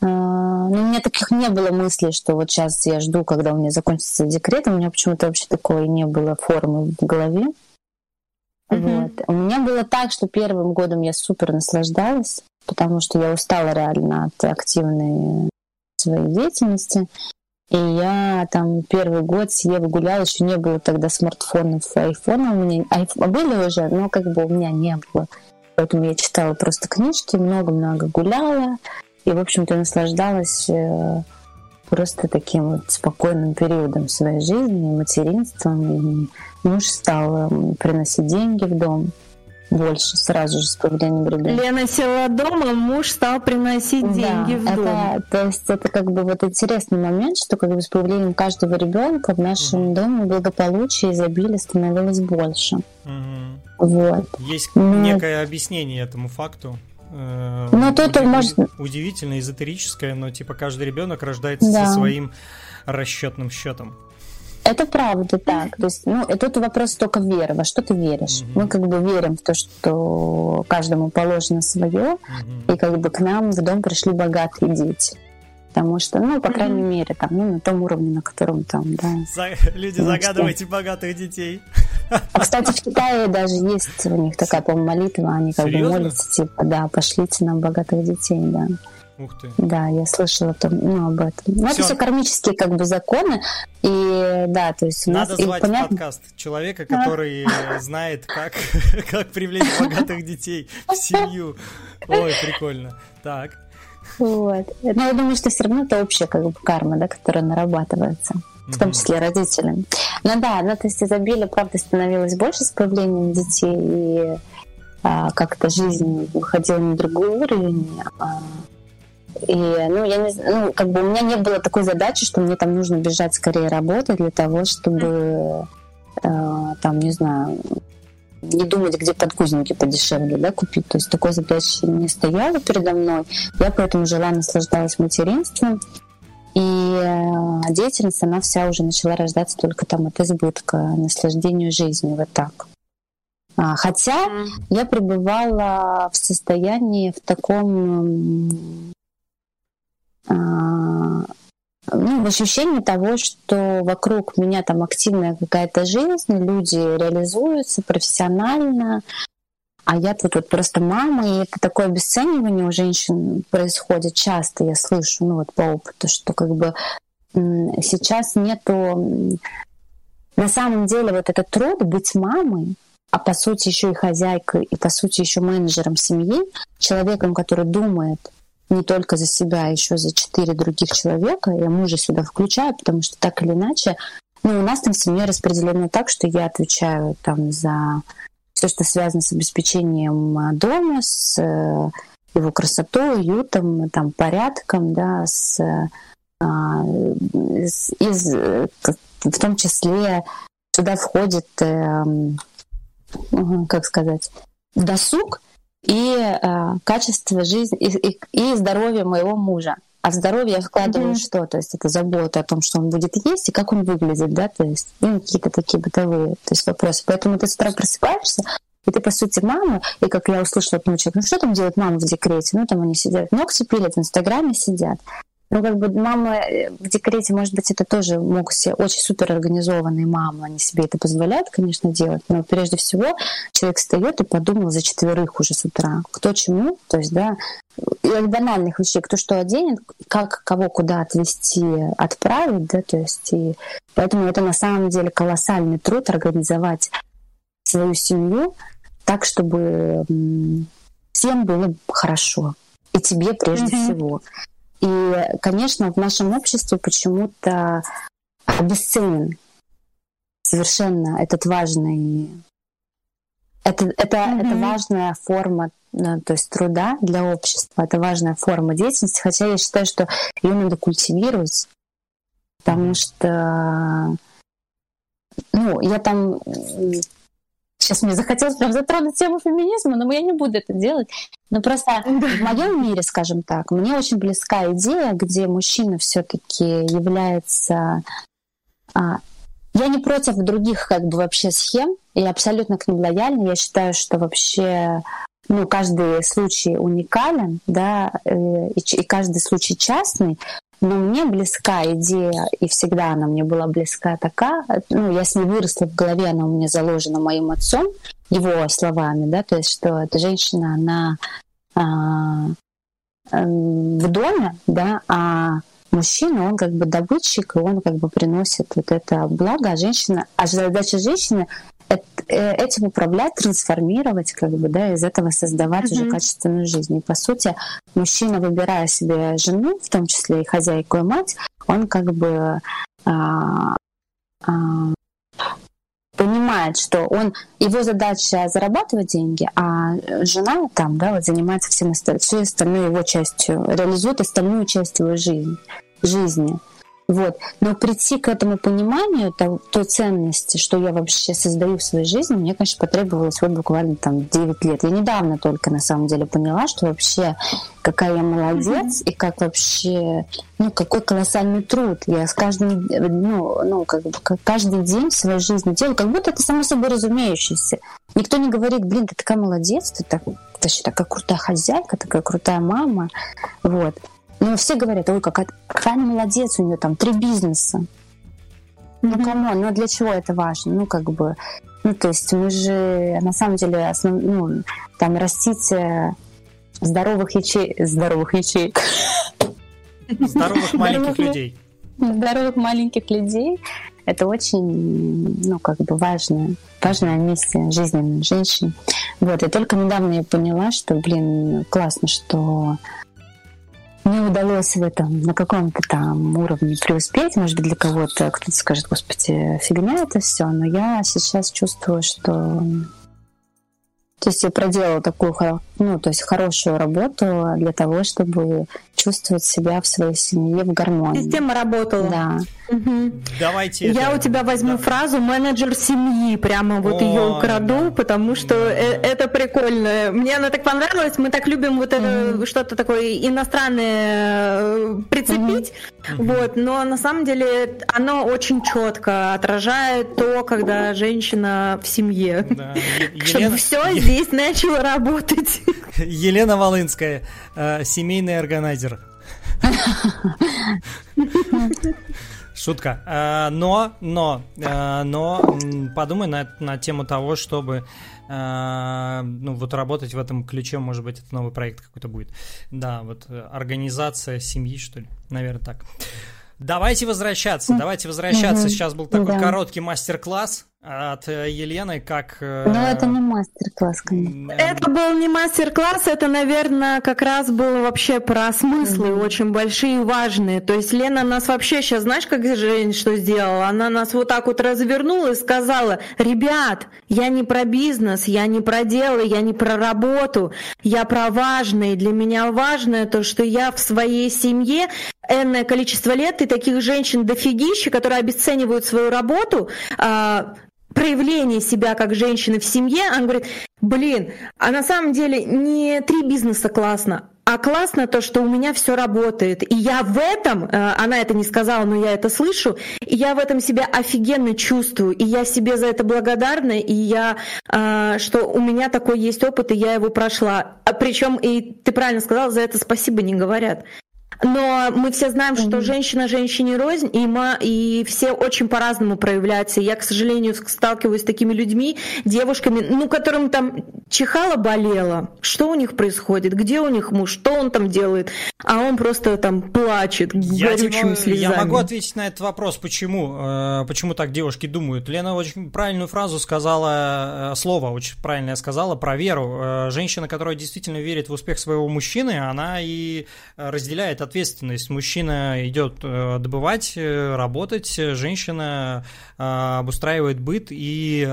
у меня таких не было мыслей, что вот сейчас я жду, когда у меня закончится декрет. У меня почему-то вообще такой не было формы в голове. Вот. У меня было так, что первым годом я супер наслаждалась, потому что я устала реально от активной своей деятельности. И я там первый год с Евой гуляла, еще не было тогда смартфонов, айфона у меня. Айф... Были уже, но как бы у меня не было. Поэтому я читала просто книжки, много-много гуляла. И, в общем-то, наслаждалась просто таким вот спокойным периодом своей жизни, материнством. И муж стал приносить деньги в дом. Больше сразу же с появлением ребенка. Лена села дома, муж стал приносить деньги да, в дом. Это, то есть это как бы вот интересный момент, что как бы с появлением каждого ребенка в нашем mm-hmm. доме благополучие и изобилие становилось больше. Mm-hmm. Вот. Есть Но... некое объяснение этому факту. Но тут может... Удивительно, эзотерическое, но типа каждый ребенок рождается да. со своим расчетным счетом. Это правда так. То есть, ну, тут вопрос только веры. Во что ты веришь? Mm-hmm. Мы как бы верим в то, что каждому положено свое, mm-hmm. и как бы к нам в дом пришли богатые дети. Потому что, ну, по крайней mm-hmm. мере, там, ну, на том уровне, на котором там, да. Люди, ну, загадывайте что? Богатых детей. А, кстати, в Китае даже есть у них такая, по-моему, молитва. Они как Серьезно? бы молятся, типа, да, пошлите нам богатых детей, да. Ух ты. Да, я слышала там, ну, об этом. Но все. Это все кармические как бы законы. И да, то есть у нас... Надо звать понятно... в подкаст человека, который знает, как, как привлечь богатых детей в семью. Ой, прикольно. Так. Вот. Но я думаю, что все равно это общая как бы карма, да, которая нарабатывается. В том числе родителям. Ну да, ну, то есть изобилие, правда, становилось больше с появлением детей. И а, как-то жизнь выходила на другой уровень. А... И, ну, я не знаю, ну, как бы у меня не было такой задачи, что мне там нужно бежать скорее работать для того, чтобы, э, там, не знаю, не думать, где подгузники подешевле, да, купить. То есть такой задачи не стояло передо мной. Я поэтому жила, наслаждалась материнством. И э, деятельность, она вся уже начала рождаться только там от избытка, наслаждению жизнью, вот так. А, хотя я пребывала в состоянии в таком... ну, в ощущении того, что вокруг меня там активная какая-то жизнь, люди реализуются профессионально, а я тут вот просто мама, и это такое обесценивание у женщин происходит часто, я слышу, ну вот по опыту, что как бы сейчас нету на самом деле вот этот труд быть мамой, а по сути еще и хозяйкой, и по сути еще менеджером семьи, человеком, который думает не только за себя, а еще за четыре других человека. Я мужа сюда включаю, потому что так или иначе, ну, у нас там в семье распределено так, что я отвечаю там за все, что связано с обеспечением дома, с его красотой, уютом, там, порядком, да, с, а, с, из, в том числе сюда входит, э, как сказать, досуг и э, качество жизни и, и, и здоровье моего мужа. А в здоровье я вкладываю mm-hmm. что? То есть это забота о том, что он будет есть и как он выглядит, да, то есть ну, какие-то такие бытовые, то есть вопросы. Поэтому ты с утра просыпаешься, и ты, по сути, мама, и как я услышала от многих, ну что там делает мама в декрете? Ну там они сидят, ногти пилят, в Инстаграме сидят. Ну как бы мама в декрете, может быть, это тоже могут все очень суперорганизованные мамы, они себе это позволяют, конечно, делать, но прежде всего человек встаёт и подумал за четверых уже с утра, кто чему, то есть, да, и от банальных вещей, кто что оденет, как кого куда отвезти, отправить, да, то есть, и поэтому это на самом деле колоссальный труд организовать свою семью так, чтобы всем было хорошо, и тебе прежде mm-hmm. всего. И, конечно, в нашем обществе почему-то обесценен совершенно этот важный, это, это, mm-hmm. это важная форма, то есть труда для общества, это важная форма деятельности, хотя я считаю, что ее надо культивировать, потому что, ну, я там сейчас мне захотелось прям затронуть тему феминизма, но я не буду это делать. Но просто в моем мире, скажем так, мне очень близка идея, где мужчина все-таки является. Я не против других, как бы, вообще схем, я абсолютно к ним лояльна. Я считаю, что вообще, ну, каждый случай уникален, да, и каждый случай частный. Но мне близка идея, и всегда она мне была близка такая, ну, я с ней выросла в голове, она у меня заложена моим отцом, его словами, да, то есть, что эта женщина, она а, а, в доме, да, а мужчина, он как бы добытчик, и он как бы приносит вот это благо, а женщина, а задача женщины — этим управлять, трансформировать, как бы, да, из этого создавать mm-hmm. уже качественную жизнь. И, по сути, мужчина, выбирая себе жену, в том числе и хозяйку, и мать, он как бы а, а, понимает, что он, его задача — зарабатывать деньги, а жена там, да, вот, занимается всем остальным, всей остальной его частью, реализует остальную часть его жизни. жизни. Вот. Но прийти к этому пониманию то, той ценности, что я вообще создаю в своей жизни, мне, конечно, потребовалось вот буквально там девять лет. Я недавно только, на самом деле, поняла, что вообще какая я молодец mm-hmm. и как вообще, ну, какой колоссальный труд. Я с каждым, ну, ну, как бы, каждый день в своей жизни делаю, как будто это само собой разумеющееся. Никто не говорит: блин, ты такая молодец, ты так, вообще такая крутая хозяйка, такая крутая мама. Вот. Ну, все говорят: ой, какая, какая она молодец, у нее там три бизнеса. Mm-hmm. Ну, камон, ну для чего это важно? Ну, как бы, ну, то есть мы же, на самом деле, основ... ну, там, растить здоровых ячеек, здоровых ячеек. Здоровых маленьких людей. Здоровых маленьких людей. Это очень, ну, как бы важная, важная миссия жизненной женщины. Вот, и только недавно я поняла, что, блин, классно, что мне удалось в этом на каком-то там уровне преуспеть. Может быть, для кого-то кто-то скажет: господи, фигня это все. Но я сейчас чувствую, что, то есть я проделала такую, ну, то есть хорошую работу для того, чтобы чувствовать себя в своей семье в гармонии. Система работала. Да. Угу. Давайте. Я это... у тебя возьму да. фразу «менеджер семьи», прямо вот О, ее украду, да. потому что да. это прикольно. Мне она так понравилась, мы так любим вот это mm-hmm. что-то такое иностранное прицепить, mm-hmm. вот. Но на самом деле оно очень четко отражает то, когда женщина в семье, да. чтобы все здесь начало работать. Елена Волынская, семейный органайзер. Шутка. Но, но, но подумай на, на тему того, чтобы, ну, вот работать в этом ключе, может быть, это новый проект какой-то будет. Да, вот организация семьи, что ли, наверное, так. Давайте возвращаться, давайте возвращаться. Сейчас был такой короткий мастер-класс. от Елены, как... Да, это не мастер-класс, конечно. Это был не мастер-класс, это, наверное, как раз было вообще про смыслы, mm-hmm. очень большие и важные. То есть Лена нас вообще сейчас, знаешь, как Жень что сделала? Она нас вот так вот развернула и сказала: ребят, я не про бизнес, я не про дело, я не про работу, я про важное. Для меня важное то, что я в своей семье энное количество лет, и таких женщин дофигища, которые обесценивают свою работу, проявление себя как женщины в семье. Она говорит: блин, а на самом деле не три бизнеса классно, а классно то, что у меня все работает. И я в этом, она это не сказала, но я это слышу, и я в этом себя офигенно чувствую, и я себе за это благодарна, и я, что у меня такой есть опыт, и я его прошла. Причем, и ты правильно сказала, за это спасибо не говорят. Но мы все знаем, что женщина женщине рознь, и, мы, и все очень по-разному проявляются. Я, к сожалению, сталкиваюсь с такими людьми, девушками, ну, которым там чихало, болело. Что у них происходит? Где у них муж? Что он там делает? А он просто там плачет горючими слезами. Я могу ответить на этот вопрос, почему, почему так девушки думают. Лена очень правильную фразу сказала, слово очень правильное сказала про веру. Женщина, которая действительно верит в успех своего мужчины, она и разделяет ответственность. Мужчина идет добывать, работать, женщина обустраивает быт и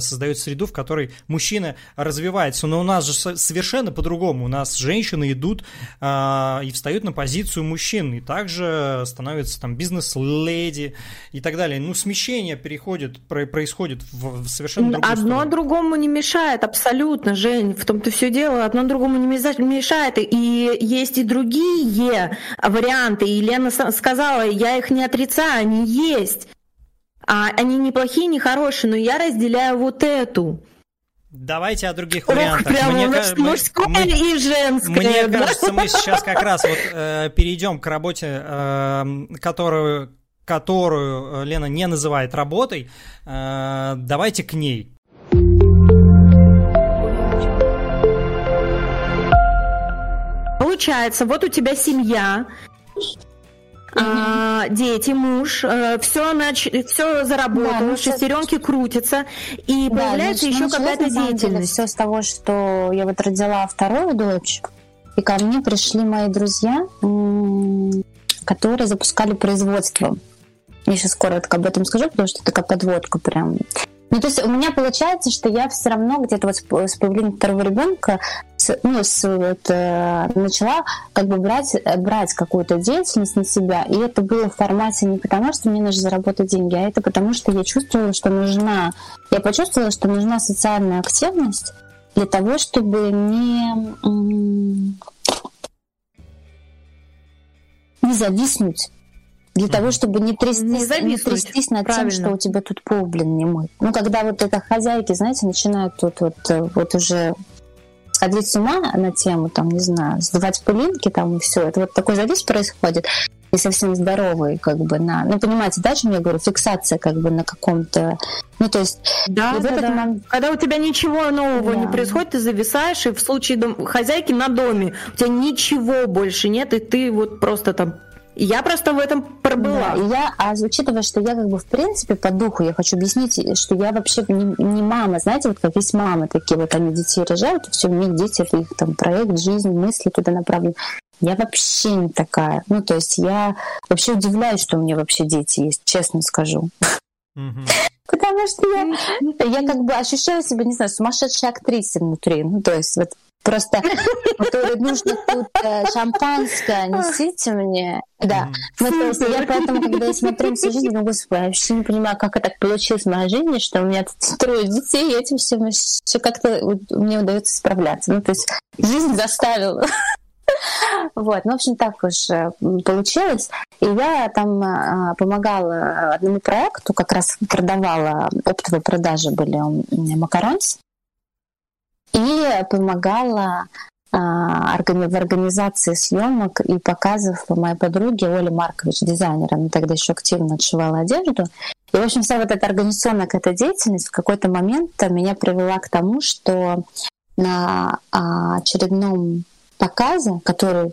создает среду, в которой мужчина развивается. Но у нас же совершенно по-другому. У нас женщины идут и встают на позицию мужчин, и также становятся там бизнес-леди и так далее. Ну, смещение переходит, происходит в совершенно другую сторону. Одно другому не мешает, абсолютно, Жень, в том-то все дело. Одно другому не мешает, и есть и другие варианты. И Лена сказала, я их не отрицаю, они есть. Они не плохие, не хорошие, но я разделяю вот эту. Давайте о других вариантах. Ох, прямо, мне, значит, мы, мужское мы, и женское. Мне да? кажется, мы сейчас как раз вот э, перейдем к работе, э, которую, которую Лена не называет работой. Э, давайте к ней. Получается, вот у тебя семья. А, дети, муж, все, нач... все заработало, да, ну, шестеренки все... крутятся, и да, появляется значит, еще какая-то деятельность. Все с того, что я вот родила вторую дочь, и ко мне пришли мои друзья, которые запускали производство. Я сейчас коротко об этом скажу, потому что это такая подводка прям. Ну, то есть у меня получается, что я все равно где-то вот с появлением второго ребенка с, ну, с, вот, начала как бы брать, брать какую-то деятельность на себя. И это было в формате не потому, что мне нужно заработать деньги, а это потому, что я чувствовала, что нужна... Я почувствовала, что нужна социальная активность для того, чтобы не, не зависнуть. Для mm-hmm. того, чтобы не трястись, не зависнуть, не трястись над правильно. Тем, что у тебя тут пол, блин, не мой. Ну, когда вот это хозяйки, знаете, начинают тут вот, вот уже сходить с ума на тему, там, не знаю, сдавать пылинки там и все. Это вот такой завис происходит. И совсем здоровый, как бы, на... Ну, понимаете, да, чем я говорю? Фиксация, как бы, на каком-то... Ну, то есть... Да, да, этот да. Момент... Когда у тебя ничего нового да. не происходит, ты зависаешь, и в случае дом... хозяйки на доме у тебя ничего больше нет, и ты вот просто там... Я просто в этом пробыла. Да, я, а учитывая, что я как бы в принципе по духу, я хочу объяснить, что я вообще не, не мама, знаете, вот как есть мамы такие, вот они детей рожают, и все, у них дети, это их там проект, жизнь, мысли туда направлены. Я вообще не такая. Ну, то есть я вообще удивляюсь, что у меня вообще дети есть, честно скажу. Потому что я как бы ощущаю себя, не знаю, сумасшедшей актрисой внутри. Ну, то есть вот просто, которые нужно тут э, шампанское, несите мне. Да. Ну, то есть я поэтому, когда я смотрю всю жизнь, думаю, господи, я вообще не понимаю, как это так получилось в моей жизни, что у меня тут трое детей, и этим всем все как-то вот, мне удается справляться. Ну, то есть жизнь заставила. Вот, ну, в общем, так уж получилось. И я там а, помогала одному проекту, как раз продавала, оптовые продажи были у меня макаронс. И помогала а, в организации съемок и показов моей подруге Оле Маркович, дизайнер. Она тогда еще активно отшивала одежду. И, в общем, вся вот эта организационная какая-то деятельность в какой-то момент меня привела к тому, что на очередном показе, который...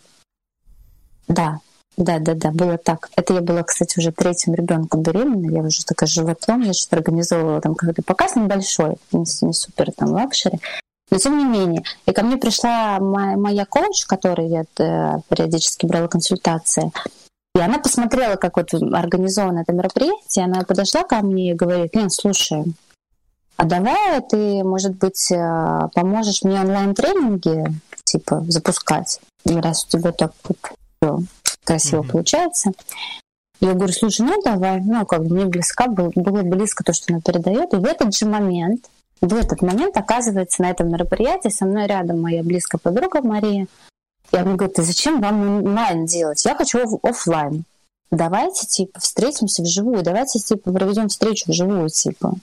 Да, Да, да, да, было так. Это я была, кстати, уже третьим ребенком беременна. Я уже такая животом, я что-то организовывала там какой-то показ небольшой, не, не супер там лакшери. Но тем не менее. И ко мне пришла моя, моя коуч, которой я периодически брала консультации. И она посмотрела, как вот организовано это мероприятие. Она подошла ко мне и говорит: «Лен, слушай, а давай ты, может быть, поможешь мне онлайн-тренинги типа запускать, раз у тебя так вот красиво mm-hmm. получается». Я говорю: «Слушай, ну давай». Ну, как бы мне близко, было близко то, что она передает. И в этот же момент, в этот момент, оказывается, на этом мероприятии со мной рядом моя близкая подруга Мария. И она говорит: «А зачем вам онлайн делать? Я хочу офлайн. Давайте, типа, встретимся вживую, давайте, типа, проведем встречу вживую, типа».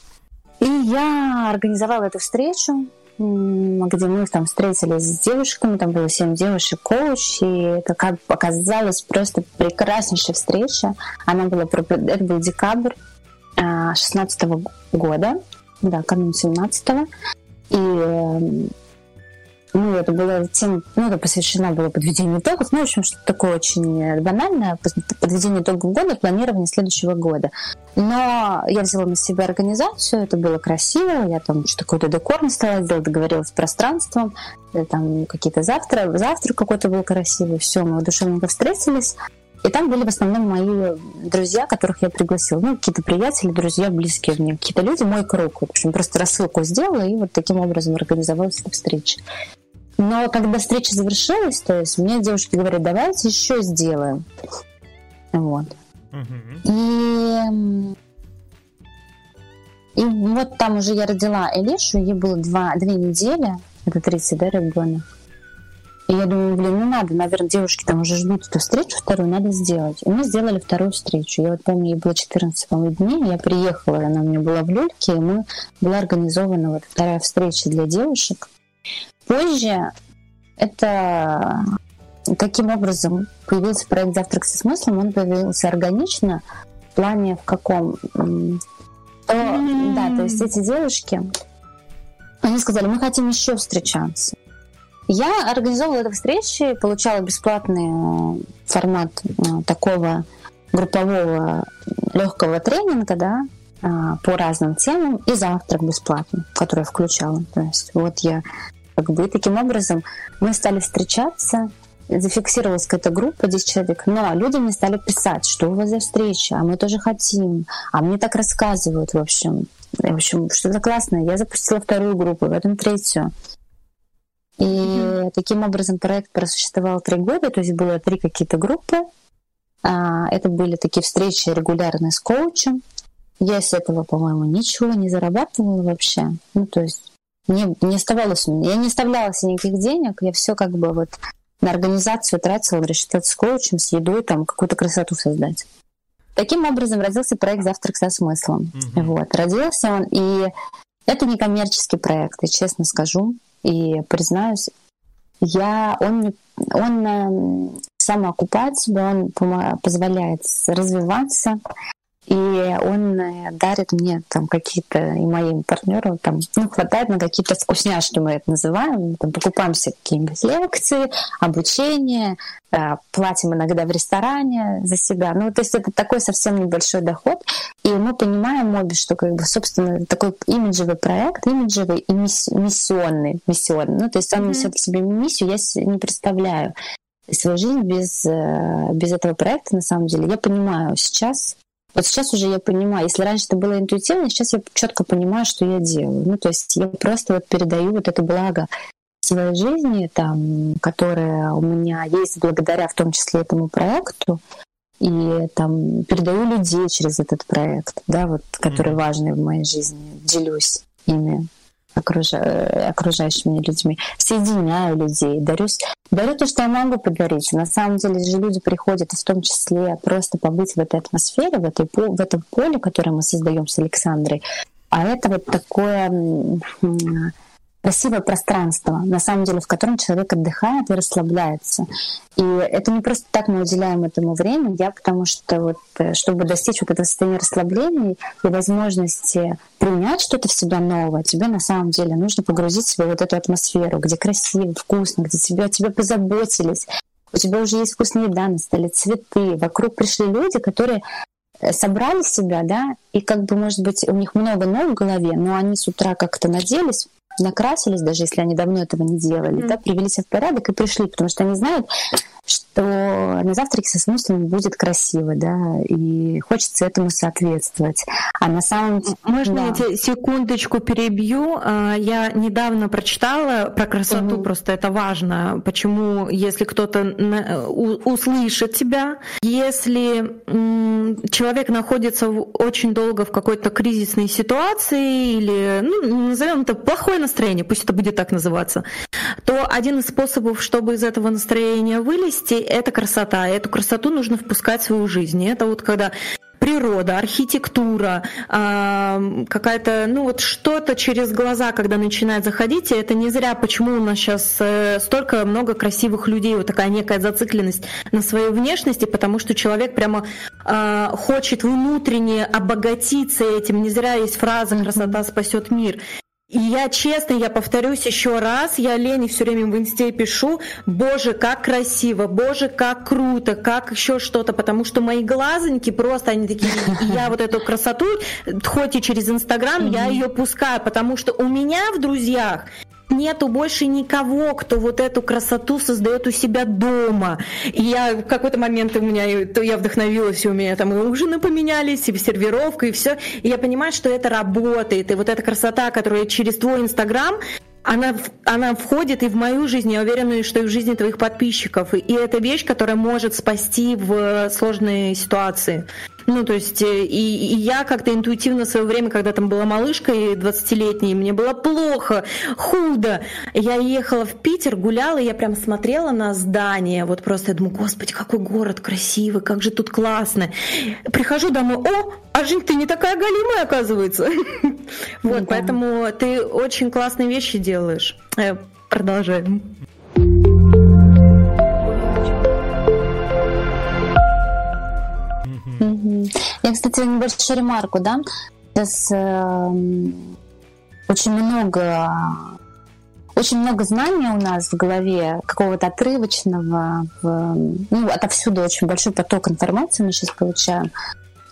И я организовала эту встречу, где мы там встретились с девушками, там было семь девушек, коуч, и это, как оказалось, просто прекраснейшая встреча. Она была, это был декабрь шестнадцатого года, да, канун семнадцатого, и... Ну, это была тема, ну, это посвящено было подведению итогов, ну, в общем, что-то такое очень банальное, подведение итогов года, планирование следующего года. Но я взяла на себя организацию, это было красиво, я там что-то какой-то декор настала, договорилась с пространством, там какие-то завтра, завтрак какой-то был красивый, все, мы воодушевленно встретились, и там были в основном мои друзья, которых я пригласила, ну, какие-то приятели, друзья, близкие мне, какие-то люди, мой круг, в общем, просто рассылку сделала, и вот таким образом организовалась эта встреча. Но когда встреча завершилась, то есть мне девушки говорят: «Давайте еще сделаем». Вот. Mm-hmm. И... и вот там уже я родила Элишу, ей было два, две недели, это третий, да, ребенок. И я думаю: блин, ну надо, наверное, девушки там уже ждут эту встречу вторую, надо сделать. И мы сделали вторую встречу. Я вот помню, ей было четырнадцать, по-моему, дней, я приехала, она у меня была в люльке, и мы... была организована вот вторая встреча для девушек. Позже это таким образом появился проект «Завтрак со смыслом». Он появился органично в плане в каком... То, mm-hmm. да, то есть эти девушки, они сказали: мы хотим еще встречаться. Я организовывала эту встречу, получала бесплатный формат такого группового легкого тренинга, да, по разным темам, и завтрак бесплатный, который я включала. То есть вот я... Как бы, и таким образом мы стали встречаться, зафиксировалась какая-то группа десять человек, но люди мне стали писать: что у вас за встреча, а мы тоже хотим, а мне так рассказывают, в общем, в общем, что-то классное. Я запустила вторую группу, потом третью. И mm-hmm. таким образом проект просуществовал три года, то есть было три какие-то группы. Это были такие встречи регулярные с коучем. Я с этого, по-моему, ничего не зарабатывала вообще. Ну, то есть Не, не оставалось, я не оставляла себе никаких денег, я все как бы вот на организацию тратила, рассчитаться с коучем, с едой, там какую-то красоту создать. Таким образом родился проект «Завтрак со смыслом». Mm-hmm. Вот, родился он, и это некоммерческий проект, я честно скажу и признаюсь, я, он, он самоокупает себя, он позволяет развиваться. И он дарит мне там какие-то, и моим партнерам там, ну, хватает на какие-то вкусняшки, мы это называем, там, покупаем все какие-нибудь лекции, обучение, платим иногда в ресторане за себя. Ну, то есть это такой совсем небольшой доход. И мы понимаем обе, что, как бы, собственно, такой имиджевый проект, имиджевый и миссионный. миссионный. Ну, то есть он mm-hmm. несет в себе миссию, я не представляю свою жизнь без, без этого проекта, на самом деле. Я понимаю сейчас, Вот сейчас уже я понимаю, если раньше это было интуитивно, сейчас я четко понимаю, что я делаю. Ну, то есть я просто вот передаю вот это благо своей жизни, там, которое у меня есть благодаря в том числе этому проекту, и там передаю людей через этот проект, да, вот, который mm-hmm. важный в моей жизни, делюсь ими, окружа... окружающими людьми, соединяю людей, дарюсь. Дарю то, что я могу подарить. На самом деле же люди приходят, в том числе, просто побыть в этой атмосфере, в, этой, в этом поле, которое мы создаем с Александрой. А это вот такое красивое пространство, на самом деле, в котором человек отдыхает и расслабляется. И это не просто так мы уделяем этому время, я, потому что вот, чтобы достичь вот этого состояния расслабления и возможности принять что-то в себя новое, тебе на самом деле нужно погрузить в себя вот эту атмосферу, где красиво, вкусно, где тебя, тебя позаботились, у тебя уже есть вкусная еда на столе, цветы. Вокруг пришли люди, которые собрали себя, да, и как бы, может быть, у них много ног в голове, но они с утра как-то наделись, накрасились, даже если они давно этого не делали, mm-hmm. да, привели себя в порядок и пришли, потому что они знают, что на завтраке со смыслом будет красиво, да, и хочется этому соответствовать. А на самом деле... Можно да. я секундочку перебью? Я недавно прочитала про красоту, mm-hmm. просто это важно, почему, если кто-то услышит тебя, если человек находится очень долго в какой-то кризисной ситуации или, ну, назовем это, плохое настроение, пусть это будет так называться, то один из способов, чтобы из этого настроения вылезть, это красота. Эту красоту нужно впускать в свою жизнь. Это вот когда природа, архитектура, какая-то, ну вот что-то через глаза, когда начинает заходить, и это не зря, почему у нас сейчас столько много красивых людей, вот такая некая зацикленность на своей внешности, потому что человек прямо хочет внутренне обогатиться этим. Не зря есть фраза «красота спасет мир». И я честно, я повторюсь еще раз, я Лене все время в инсте пишу: боже, как красиво, боже, как круто, как еще что-то, потому что мои глазоньки просто, они такие, я вот эту красоту, хоть и через Инстаграм, я ее пускаю, потому что у меня в друзьях нету больше никого, кто вот эту красоту создает у себя дома. И я в какой-то момент у меня, то я вдохновилась, и у меня там и ужины поменялись, и сервировка, и все. И я понимаю, что это работает. И вот эта красота, которая через твой Инстаграм, она, она входит и в мою жизнь, я уверена, что и в жизни твоих подписчиков. И это вещь, которая может спасти в сложной ситуации. Ну, то есть, и, и я как-то интуитивно в свое время, когда там была малышкой двадцатилетней, мне было плохо, худо. Я ехала в Питер, гуляла, и я прям смотрела на здание. Вот просто я думаю, господи, какой город красивый, как же тут классно. Прихожу домой, о, а жизнь, ты не такая галимая, оказывается. Вот, поэтому ты очень классные вещи делаешь. Продолжаем. Я, кстати, небольшую ремарку, да? Сейчас э, очень много, очень много знаний у нас в голове, какого-то отрывочного, в, ну, отовсюду очень большой поток информации мы сейчас получаем.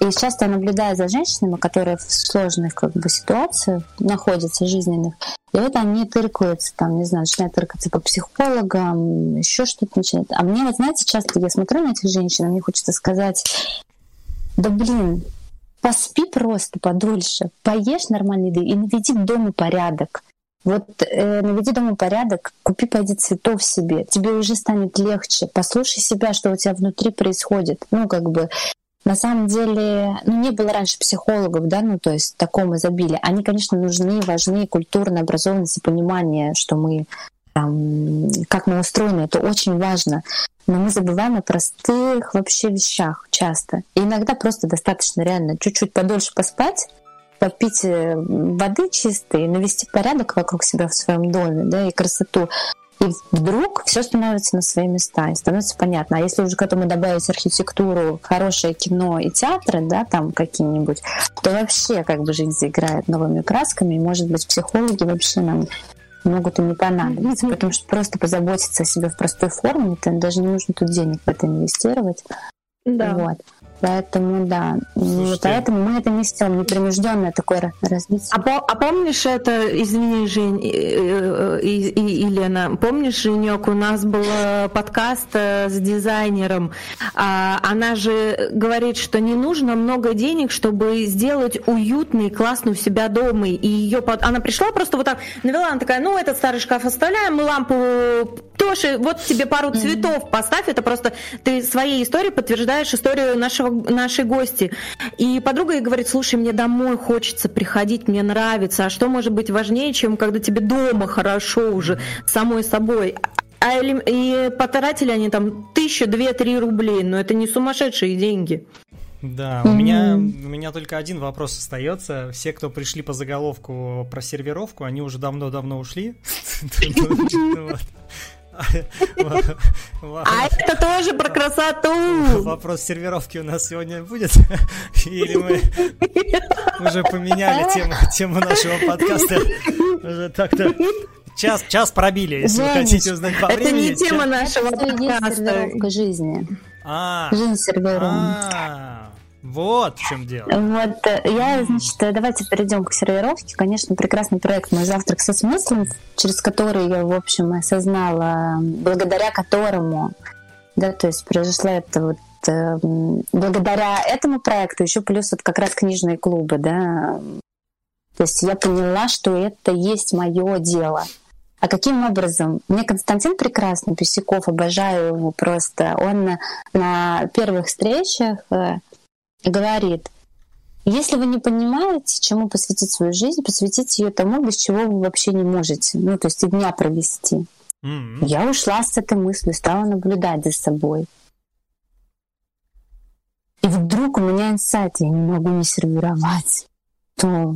И часто я наблюдаю за женщинами, которые в сложных, как бы, ситуациях находятся, жизненных, и вот они тыркаются, там, не знаю, начинают тыркаться по психологам, еще что-то начинают. А мне, вот, знаете, часто я смотрю на этих женщин, и мне хочется сказать: да блин, поспи просто подольше, поешь нормальной еды и наведи дома порядок. Вот э, наведи дома порядок, купи, пойди цветов себе, тебе уже станет легче. Послушай себя, что у тебя внутри происходит. Ну, как бы, на самом деле, ну, не было раньше психологов, да, ну, то есть в таком изобилии. Они, конечно, нужны, важны, культурная образованность и понимание, что мы... Там, как мы устроены, это очень важно. Но мы забываем о простых вообще вещах часто. И иногда просто достаточно реально чуть-чуть подольше поспать, попить воды чистой, навести порядок вокруг себя в своем доме, да, и красоту. И вдруг все становится на свои места, и становится понятно. А если уже к этому добавить архитектуру, хорошее кино и театры, да, там какие-нибудь, то вообще как бы жизнь заиграет новыми красками, и, может быть, психологи вообще нам... могут и не понадобиться, потому что просто позаботиться о себе в простой форме, это даже не нужно тут денег в это инвестировать. Да. Вот. Поэтому, да. Слушайте. Поэтому мы это несем, непринужденное такое развитие. А, по, а помнишь это, извини, Жень и, и, и Елена, помнишь, Женек, у нас был подкаст с дизайнером. Она же говорит, что не нужно много денег, чтобы сделать уютный, классный у себя дома. И ее под... она пришла просто вот так, навела, она такая: ну, этот старый шкаф оставляем, мы лампу тоже, вот тебе пару цветов поставь. Это просто ты своей историей подтверждаешь историю нашего нашей гости. И подруга ей говорит: слушай, мне домой хочется приходить, мне нравится. А что может быть важнее, чем когда тебе дома хорошо уже, самой собой? А, и потратили они там тысячу, две, три рублей, но это не сумасшедшие деньги. Да, у меня, у меня только один вопрос остается. Все, кто пришли по заголовку про сервировку, они уже давно-давно ушли. А это тоже про красоту. Вопрос сервировки у нас сегодня будет? Или мы уже поменяли тему нашего подкаста? Уже так-то Час, час пробили, если Женечка, вы хотите узнать по времени. Это не тема нашего подкаста. Жизни. А, Жизнь сервирована. Вот в чем дело. Вот я, значит, давайте перейдем к сервировке. Конечно, прекрасный проект «Мой завтрак со смыслом», через который я, в общем, осознала, благодаря которому, да, то есть произошла это вот э, благодаря этому проекту, еще плюс вот как раз книжные клубы, да. То есть я поняла, что это есть мое дело. А каким образом? Мне Константин прекрасный, Писюков, обожаю его просто. Он на первых встречах э, говорит: если вы не понимаете, чему посвятить свою жизнь, посвятите ее тому, без чего вы вообще не можете, ну, то есть и дня провести. Mm-hmm. Я ушла с этой мыслью, стала наблюдать за собой. И вдруг у меня инсайт, я не могу не сервировать. То...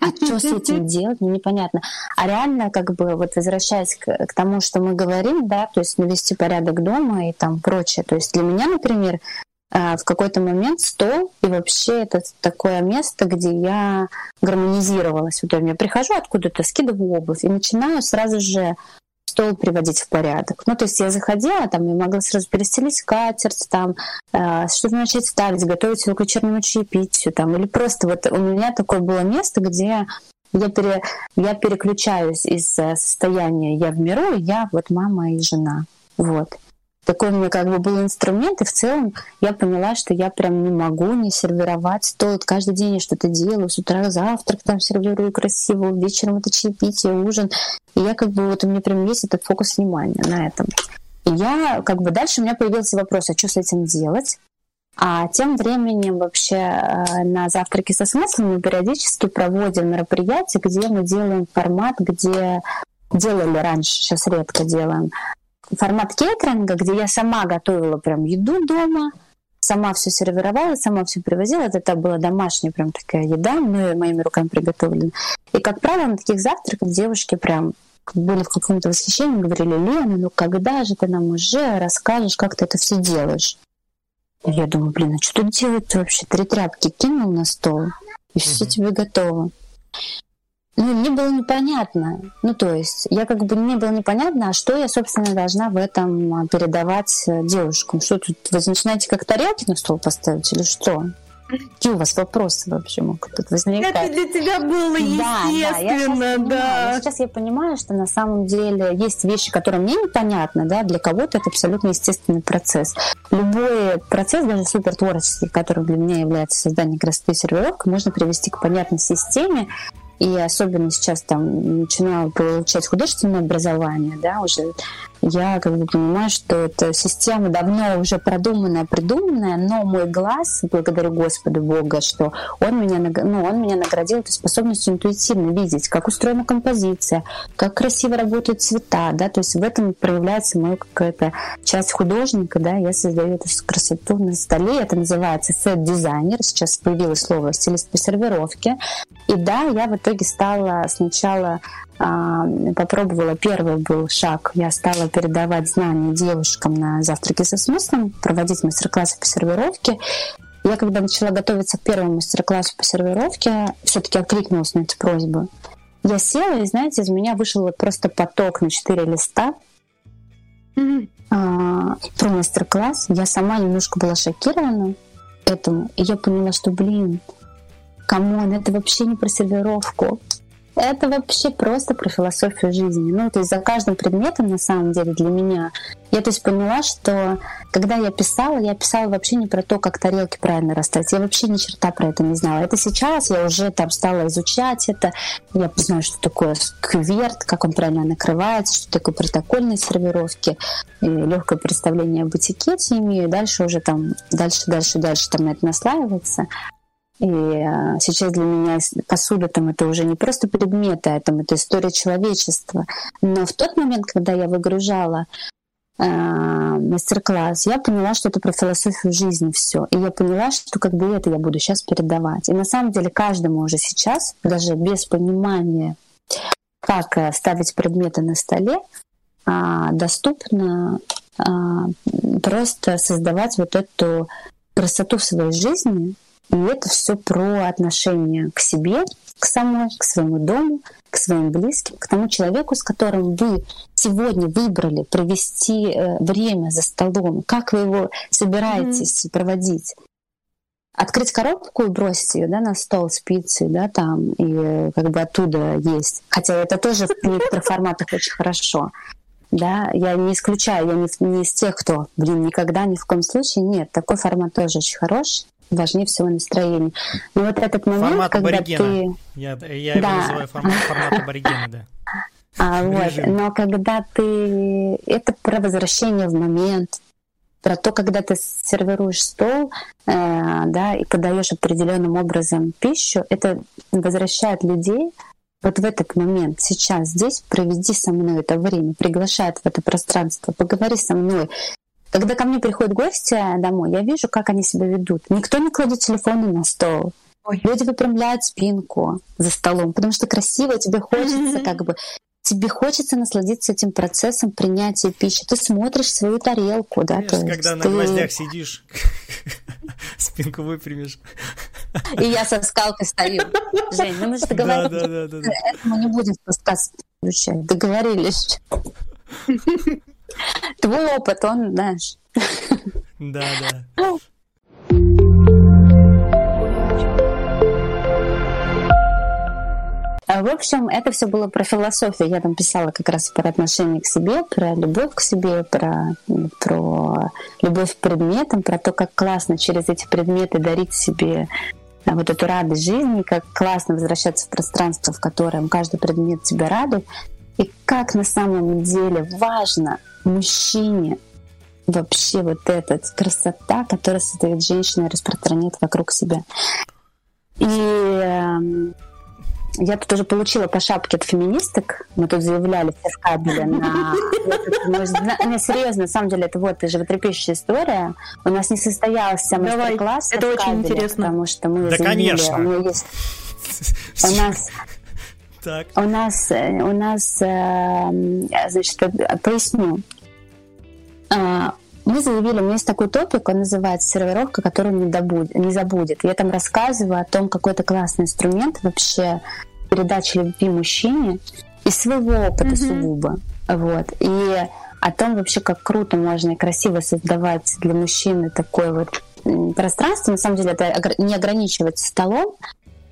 А что с этим делать, мне непонятно. А реально, как бы, вот возвращаясь к, к тому, что мы говорим, да, то есть навести порядок дома и там прочее. То есть для меня, например, в какой-то момент стол, и вообще это такое место, где я гармонизировалась. Вот я прихожу откуда-то, скидываю обувь и начинаю сразу же стол приводить в порядок. Ну, то есть я заходила, там, я могла сразу перестелить скатерть, там, э, что-то начать ставить, готовить его к вечернему чаепитию, там, или просто вот у меня такое было место, где я, пере, я переключаюсь из состояния «я в миру», я вот мама и жена, вот. Такой у меня как бы был инструмент, и в целом я поняла, что я прям не могу не сервировать стол. Каждый день я что-то делаю, с утра завтрак там сервирую красиво, вечером это чаепитие, ужин. И я как бы, вот у меня прям есть этот фокус внимания на этом. И я как бы дальше у меня появился вопрос, а что с этим делать? А тем временем вообще на «Завтраке со смыслом» мы периодически проводим мероприятия, где мы делаем формат, где делали раньше, сейчас редко делаем, формат кейтеринга, где я сама готовила прям еду дома, сама все сервировала, сама все привозила. Это была домашняя прям такая еда, мы моими руками приготовлена. И, как правило, на таких завтраках девушки прям были в каком-то восхищении, говорили: Лена, ну когда же ты нам уже расскажешь, как ты это все делаешь? И я думаю, блин, а что тут делать вообще? Три тряпки кинул на стол, и все тебе готово. Ну, мне было непонятно. Ну, то есть, я как бы мне было непонятно, а что я, собственно, должна в этом передавать девушкам? Что тут, вы начинаете как тарелки на стол поставить или что? Какие у вас вопросы вообще могут тут возникать? Это для тебя было естественно, да. Да, да. Я сейчас я понимаю, что на самом деле есть вещи, которые мне непонятны, да, для кого-то это абсолютно естественный процесс. Любой процесс, даже супертворческий, который для меня является создание красоты и сервировки, можно привести к понятной системе. И особенно сейчас там начинаю получать художественное образование, да, уже я как бы понимаю, что эта система давно уже продуманная, придуманная, но мой глаз, благодарю Господу Бога, что он меня, ну, он меня наградил этой способностью интуитивно видеть, как устроена композиция, как красиво работают цвета, да, то есть в этом проявляется моя какая-то часть художника, да, я создаю эту красоту на столе, это называется сет-дизайнер, сейчас появилось слово «стилист по сервировке», и да, я в итоге стала сначала попробовала, первый был шаг, я стала передавать знания девушкам на «Завтраке со смыслом», проводить мастер-классы по сервировке. Я когда начала готовиться к первому мастер-классу по сервировке, все-таки откликнулась на эту просьбу. Я села, и, знаете, из меня вышел вот просто поток на четыре листа mm-hmm. а, про мастер-класс. Я сама немножко была шокирована этому, и я поняла, что, блин, камон, это вообще не про сервировку. Это вообще просто про философию жизни. Ну, то есть за каждым предметом, на самом деле, для меня, я, то есть, поняла, что когда я писала, я писала вообще не про то, как тарелки правильно расставить. Я вообще ни черта про это не знала. Это сейчас я уже там стала изучать это. Я знаю, что такое скверт, как он правильно накрывается, что такое протокольные сервировки, легкое представление об этикете имею. Дальше уже там, дальше, дальше, дальше там это наслаивается. И сейчас для меня посуда там это уже не просто предмет, а там, это история человечества. Но в тот момент, когда я выгружала э, мастер-класс, я поняла, что это про философию жизни все. И я поняла, что как бы это я буду сейчас передавать. И на самом деле каждому уже сейчас, даже без понимания, как ставить предметы на столе, э, доступно э, просто создавать вот эту красоту в своей жизни. И это все про отношение к себе, к самой, к своему дому, к своим близким, к тому человеку, с которым вы сегодня выбрали провести время за столом, как вы его собираетесь mm-hmm. проводить. Открыть коробку и бросить ее, да, на стол с пиццей, да, там, и как бы оттуда есть. Хотя это тоже в некоторых форматах очень хорошо. Да, я не исключаю, я не, не из тех, кто, блин, никогда, ни в коем случае. Нет, такой формат тоже очень хороший. Важнее всего настроение. Но вот этот момент, формат когда аборигена. Ты... Я, я да. его называю формат, формат аборигена, да. А, вот. Но когда ты... Это про возвращение в момент, про то, когда ты сервируешь стол, э, да, и подаешь определенным образом пищу, это возвращает людей вот в этот момент, сейчас, здесь, проведи со мной это время, приглашает в это пространство, поговори со мной. Когда ко мне приходят гости домой, я вижу, как они себя ведут. Никто не кладет телефоны на стол. Ой. Люди выпрямляют спинку за столом, потому что красиво, тебе хочется mm-hmm. как бы... Тебе хочется насладиться этим процессом принятия пищи. Ты смотришь свою тарелку, да? Конечно, то когда ты... на гвоздях сидишь, спинку выпрямишь. И я со скалкой стою. Жень, ну мы же договорились. Да, да, да, да. Мы не будем подкаст включать. Договорились. Твой опыт, он наш. Да, да. В общем, это все было про философию. Я там писала как раз про отношение к себе, про любовь к себе, про, про любовь к предметам, про то, как классно через эти предметы дарить себе вот эту радость жизни, как классно возвращаться в пространство, в котором каждый предмет тебя радует, и как на самом деле важно мужчине вообще вот эта красота, которая создает женщина и распространяет вокруг себя. И... Я тут уже получила по шапке от феминисток. Мы тут заявляли все в кабеле. На... Ну, серьезно, на самом деле, это вот животрепещущая история. У нас не состоялся мастер-класс. Давай, это в кабеле, очень интересно. Потому что мы да, заявили... конечно. Мы есть... У нас... Так. У нас... У нас... Значит, поясню. Мы заявили, у меня есть такой топик, он называется «Сервировка, которую не, добудет, не забудет». Я там рассказываю о том, какой это классный инструмент вообще передачи любви мужчине из своего опыта mm-hmm. сугубо. Вот. И о том вообще, как круто можно и красиво создавать для мужчины такое вот пространство. На самом деле это не ограничивается столом,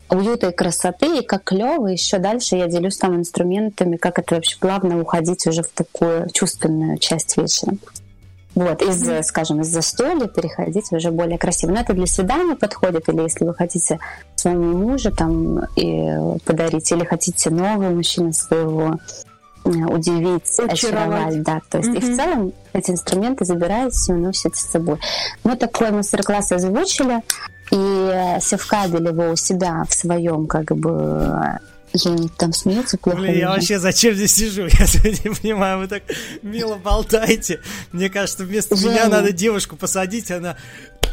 уюта и красоты, и как клёво. Еще дальше я делюсь там инструментами, как это вообще плавно уходить уже в такую чувственную часть вечера. Вот, из, mm-hmm. скажем, из застолья переходить уже более красиво. Но это для свидания подходит, или если вы хотите своему мужу там и подарить, или хотите нового мужчину своего удивить, очаровать, да. То есть, mm-hmm. и в целом эти инструменты забираете и уносите с собой. Мы такой мастер-класс озвучили, и Севкабель его у себя в своем, как бы. Женя там смеется плохо. Блин, я меня. Вообще зачем здесь сижу? Я сегодня не понимаю, вы так мило болтаете. Мне кажется, вместо Женя. Меня надо девушку посадить, она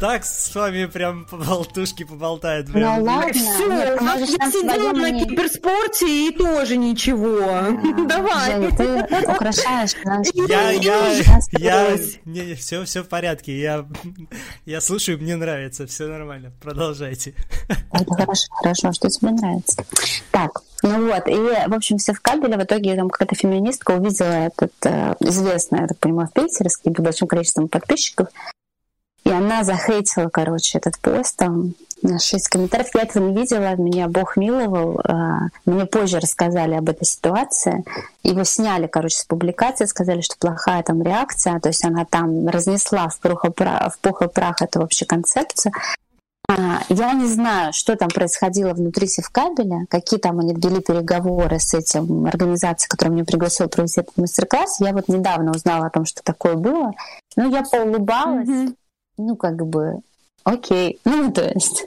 так с вами прям по болтушке поболтает. Прям. Ну ладно. Все, нет, я сидела на киберспорте и тоже ничего. Давай. Женя, ты украшаешь нас. Я, я, я, не, все, все в порядке. Я, я слушаю, мне нравится, все нормально. Продолжайте. Это хорошо, хорошо, что тебе нравится. Так. Ну вот, и, в общем, все в кабеле. В итоге там какая-то феминистка увидела этот э, известный, я так понимаю, в Питере с большим количеством подписчиков, и она захейтила, короче, этот пост, там, шесть комментариев. Я этого не видела, меня Бог миловал. Э, мне позже рассказали об этой ситуации. Его сняли, короче, с публикации, сказали, что плохая там реакция, то есть она там разнесла в пух и прах, в пух и прах эту вообще концепцию. Я не знаю, что там происходило внутри Севкабеля, какие там они вели переговоры с этим организацией, которая меня пригласила провести этот мастер-класс. Я вот недавно узнала о том, что такое было. Ну, я поулыбалась. Mm-hmm. Ну, как бы, окей. Ну, то есть...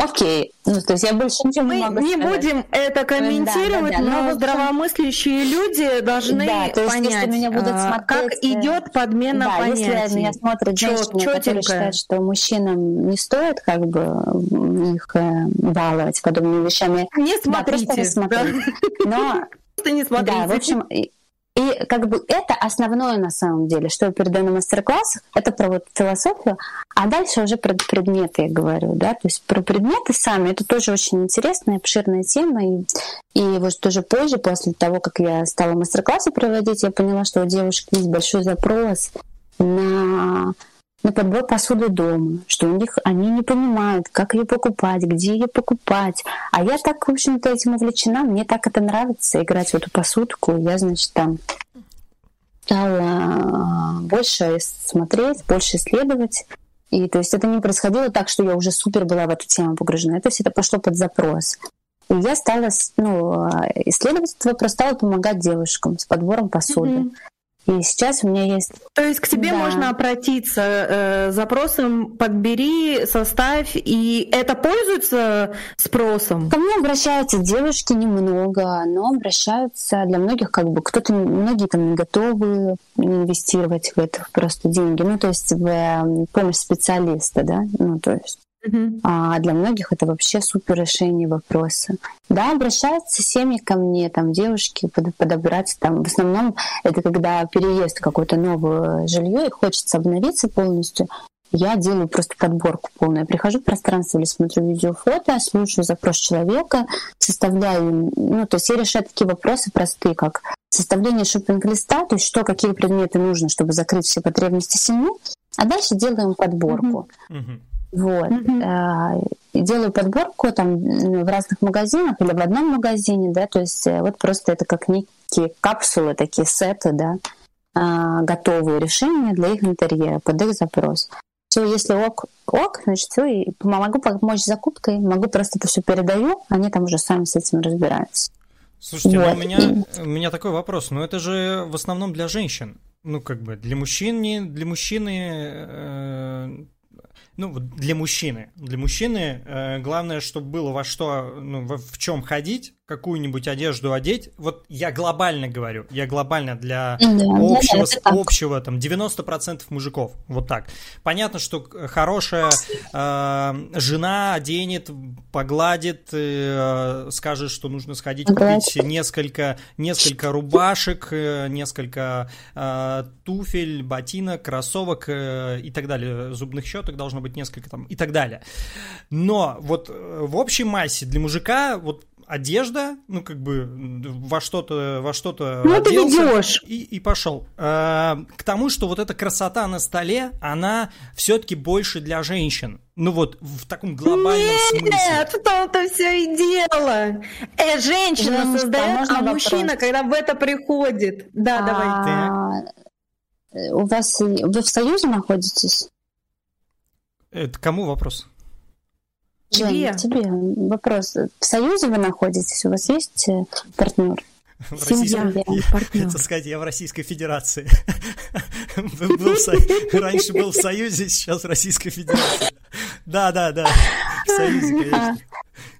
Окей. Ну, то есть я больше ничего не могу сказать. Мы не будем это комментировать, да, да, да. но, но здравомыслящие люди должны да, то есть, понять, меня будут смотреть, как идет подмена да, понятий. Если меня смотрят женщины, которые считают, что мужчинам не стоит как бы их баловать подобными вещами. Не смотрите. Да, не смотрите. Да, просто не смотрите. Да, в общем... И как бы это основное на самом деле, что я передаю на мастер-классах, это про вот философию, а дальше уже про предметы я говорю, да, то есть про предметы сами, это тоже очень интересная, обширная тема, и, и вот тоже позже, после того, как я стала мастер-классы проводить, я поняла, что у девушек есть большой запрос на... на подбор посуды дома, что у них они не понимают, как ее покупать, где ее покупать. А я так, в общем-то, этим увлечена, мне так это нравится, играть в эту посудку. Я, значит, там стала больше смотреть, больше исследовать. И то есть это не происходило так, что я уже супер была в эту тему погружена. То есть это пошло под запрос. И я стала, ну, исследовать этот вопрос, стала помогать девушкам с подбором посуды. Mm-hmm. И сейчас у меня есть... То есть к тебе да. можно обратиться э, запросом «подбери, составь», и это пользуется спросом? Ко мне обращаются девушки немного, но обращаются для многих, как бы, кто-то, многие там не готовы инвестировать в это просто деньги, ну, то есть в помощь специалиста, да, ну, то есть. Uh-huh. А для многих это вообще супер решение вопроса. Да, обращаются семьи ко мне, там девушки подобрать, там в основном это когда переезд в какое-то новое жилье и хочется обновиться полностью. Я делаю просто подборку полную. Я прихожу в пространство или смотрю видео, фото, слушаю запрос человека, составляю, ну, то есть я решаю такие вопросы простые, как составление шопинг-листа, то есть что, какие предметы нужно, чтобы закрыть все потребности семьи, а дальше делаем подборку. Uh-huh. Uh-huh. Вот. Mm-hmm. Делаю подборку там в разных магазинах или в одном магазине, да, то есть вот просто это как некие капсулы, такие сеты, да, готовые решения для их интерьера, под их запрос. Все, если ок, ок, значит, все, и могу помочь с закупкой, могу просто все передаю, они там уже сами с этим разбираются. Слушайте, вот. у, меня, и... у меня такой вопрос, но это же в основном для женщин, ну как бы для мужчин, для мужчины... Э... Ну, для мужчины. Для мужчины э, главное, чтобы было во что, ну, во, в чем ходить, какую-нибудь одежду одеть. Вот я глобально говорю, я глобально для mm-hmm. общего, mm-hmm. общего там, девяносто процентов мужиков. Вот так. Понятно, что хорошая э, жена оденет, погладит, э, скажет, что нужно сходить купить mm-hmm. несколько, несколько рубашек, э, несколько э, туфель, ботинок, кроссовок э, и так далее, зубных щеток должно быть. Несколько там и так далее. Но вот в общей массе для мужика вот одежда, ну как бы во что-то, во что-то ну, оделся и, и пошел. А, к тому, что вот эта красота на столе, она все-таки больше для женщин. Ну вот в таком глобальном Нет, смысле. Нет, в том-то все и дело. Э, женщина ну, создает, а мужчина, вопрос? Когда в это приходит. Да, а, давай. У вас вы в Союзе находитесь? Это кому вопрос? Женя, тебе вопрос. В Союзе вы находитесь? У вас есть партнер? В Российском... я, партнер. Хотел сказать, я в Российской Федерации. Раньше был в Союзе, сейчас в Российской Федерации. Да, да, да. В Союзе, конечно.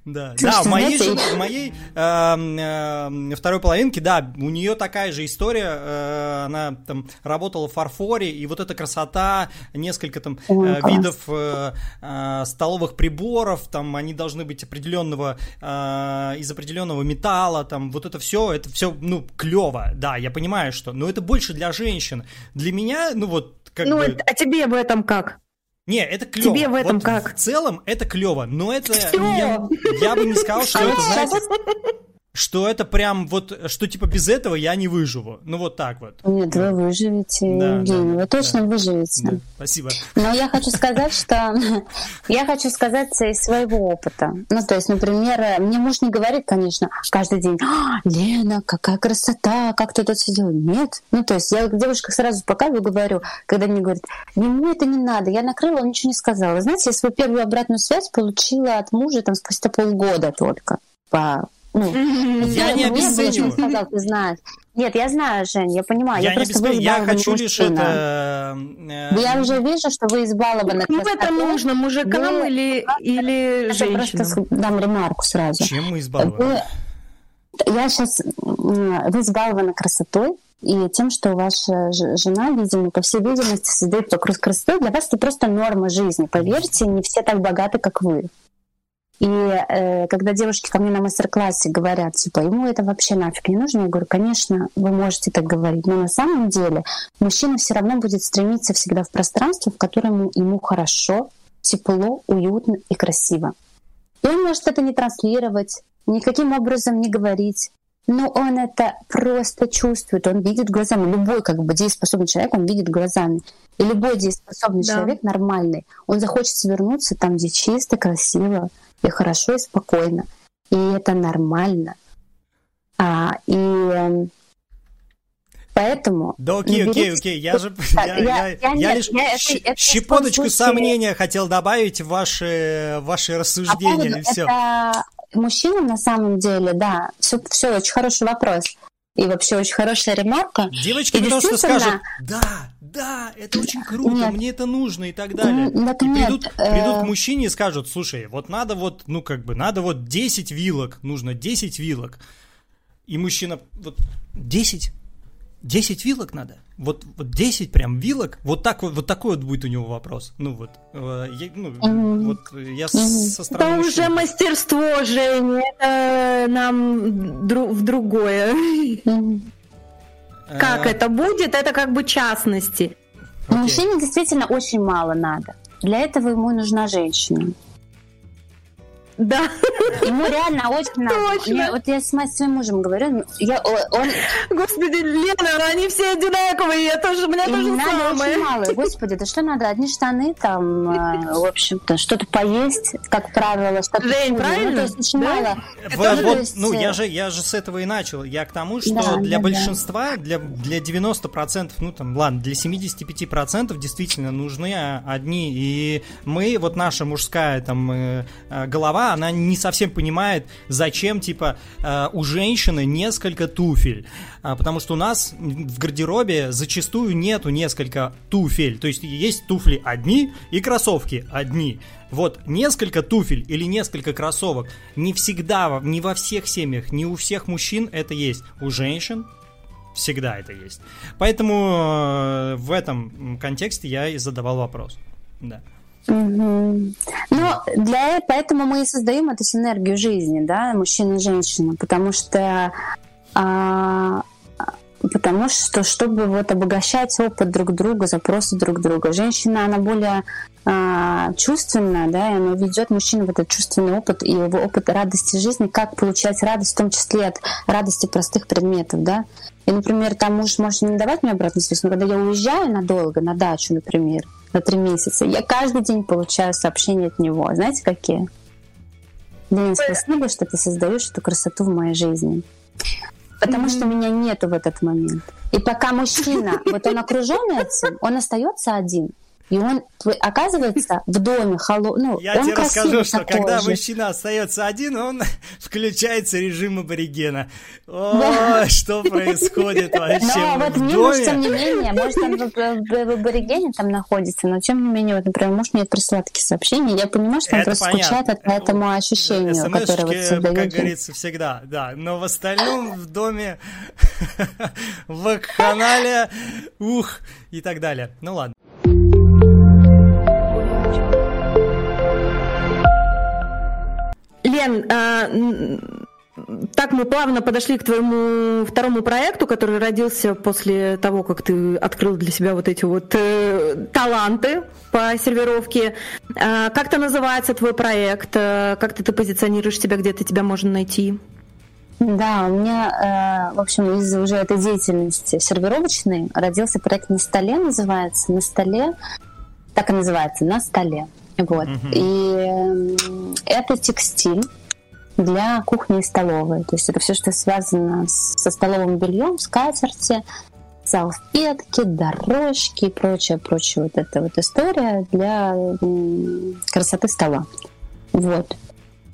Да, да, в моей, в моей э, э, второй половинке, да, у нее такая же история, э, она там работала в фарфоре, и вот эта красота, несколько там э, видов э, э, столовых приборов, там они должны быть определенного, э, из определенного металла, там вот это все, это все, ну, клево, да, я понимаю, что, но это больше для женщин, для меня, ну вот, как ну, бы... а тебе в этом как? Не, это клево. Тебе в этом вот как? В целом это клево, но это я, я бы не сказал, что это, знаете, что это прям вот, что типа без этого я не выживу. Ну вот так вот. Нет, да. вы выживете, да, Евгений, да, вы точно да. выживете. Да, спасибо. Но я хочу сказать, что я хочу сказать из своего опыта. Ну то есть, например, мне муж не говорит, конечно, каждый день: «А, Лена, какая красота, как ты тут сидела». Нет. Ну то есть я к девушкам сразу показываю, говорю, когда мне говорят: «Ему это не надо, я накрыла, он ничего не сказал». Вы знаете, я свою первую обратную связь получила от мужа там спустя полгода только по Ну, я не обесцениваю. Сказал, ты знаешь. Нет, я знаю, Жень, я понимаю. Я, я, просто обесп... я хочу лишь это... Я уже вижу, что вы избалованы. Ну, это нужно мужикам вы... или, или женщинам? Я просто дам ремарку сразу. Чем мы избалованы? Вы... Я сейчас... Вы избалованы красотой и тем, что ваша жена, видимо, по всей видимости, создает только красоту. Для вас это просто норма жизни. Поверьте, не все так богаты, как вы. И э, когда девушки ко мне на мастер-классе говорят, типа, ему это вообще нафиг не нужно, я говорю, конечно, вы можете так говорить, но на самом деле мужчина все равно будет стремиться всегда в пространство, в котором ему хорошо, тепло, уютно и красиво. И он может это не транслировать, никаким образом не говорить, но он это просто чувствует, он видит глазами. Любой как бы дееспособный человек, он видит глазами. И любой дееспособный да. человек нормальный, он захочет свернуться там, где чисто, красиво, и хорошо, и спокойно. И это нормально. А, и поэтому... Да окей, окей, окей. Я же лишь щепоточку сомнения хотел добавить в ваши, ваши рассуждения. А и все. Это... Мужчинам на самом деле, да, все, все очень хороший вопрос. И вообще очень хорошая ремарка. Девочки и потому действительно... что скажут, да, да, это очень круто, нет. мне это нужно и так далее. Вот и придут, нет, придут к мужчине и скажут, слушай, вот надо вот, ну как бы, надо вот десять вилок, нужно десять вилок. И мужчина, вот десять, десять вилок надо, вот, вот десять прям вилок, вот, так, вот, вот такой вот будет у него вопрос. Ну вот, э, я, ну, mm-hmm. вот я mm-hmm. со стороны... Это мужчины. Уже мастерство, Женя, это нам дру- в другое. Mm-hmm. Как uh... это будет, это как бы частности. Okay. Мужчине действительно очень мало надо, для этого ему нужна женщина. Да. Ему реально очень надо. Я, вот я с своим мужем говорю, я, он... Господи, Лена, они все одинаковые, я тоже, у меня и тоже надо самое. Очень мало. Господи, да что надо? Одни штаны там, в общем-то, что-то поесть, как правило, что-то... Жень, правильно? Ну, то есть очень да? мало. Вот, вот, есть... Ну, я же, я же с этого и начал. Я к тому, что да, для да, большинства, да. Для, для девяноста процентов, ну там, ладно, для семидесяти пяти процентов действительно нужны одни. И мы, вот наша мужская там голова, она не совсем понимает, зачем, типа, у женщины несколько туфель. Потому что у нас в гардеробе зачастую нету несколько туфель. То есть есть туфли одни и кроссовки одни. Вот несколько туфель или несколько кроссовок не всегда, не во всех семьях, не у всех мужчин это есть. У женщин всегда это есть. Поэтому в этом контексте я и задавал вопрос. Да. Угу. Ну, для, поэтому мы и создаем эту синергию жизни, да, мужчина и женщина, потому что, а, потому что, чтобы вот обогащать опыт друг друга, запросы друг друга, женщина, она более а, чувственная, да, и она ведет мужчину в этот чувственный опыт и его опыт радости жизни, как получать радость, в том числе от радости простых предметов, да. И, например, там муж может не давать мне обратную связь, но когда я уезжаю надолго, на дачу, например, на три месяца, я каждый день получаю сообщения от него. Знаете, какие? Блин, спасибо, что ты создаешь эту красоту в моей жизни. Потому mm-hmm. что меня нету в этот момент. И пока мужчина, вот он окружен этим, он остается один. И он оказывается в доме холодный. Ну, я он тебе расскажу, что такой когда же. Мужчина остается один, он включается режим аборигена. О, да. Что происходит вообще? Но вот мне муж, тем не менее, может, он в, в, в аборигене там находится, но тем не менее, вот, например, муж мне присылает такие сообщения. Я понимаю, что он это просто понятно. Скучает по этому ощущению, эс эм эс-шки, которое вот создает. Как говорится, всегда, да. Но в остальном в доме в канале ух и так далее. Ну ладно. Лен, э, так мы плавно подошли к твоему второму проекту, который родился после того, как ты открыл для себя вот эти вот э, таланты по сервировке. Э, как это называется, твой проект? Э, как ты, ты позиционируешь себя, где-то тебя можно найти? Да, у меня, э, в общем, из-за уже этой деятельности сервировочной родился проект «На столе» называется. «На столе», так и называется, «На столе». Вот. Угу. И это текстиль для кухни и столовой. То есть это все, что связано со столовым бельем, скатерти, салфетки, дорожки и прочее, прочее. Вот эта вот история для красоты стола. Вот.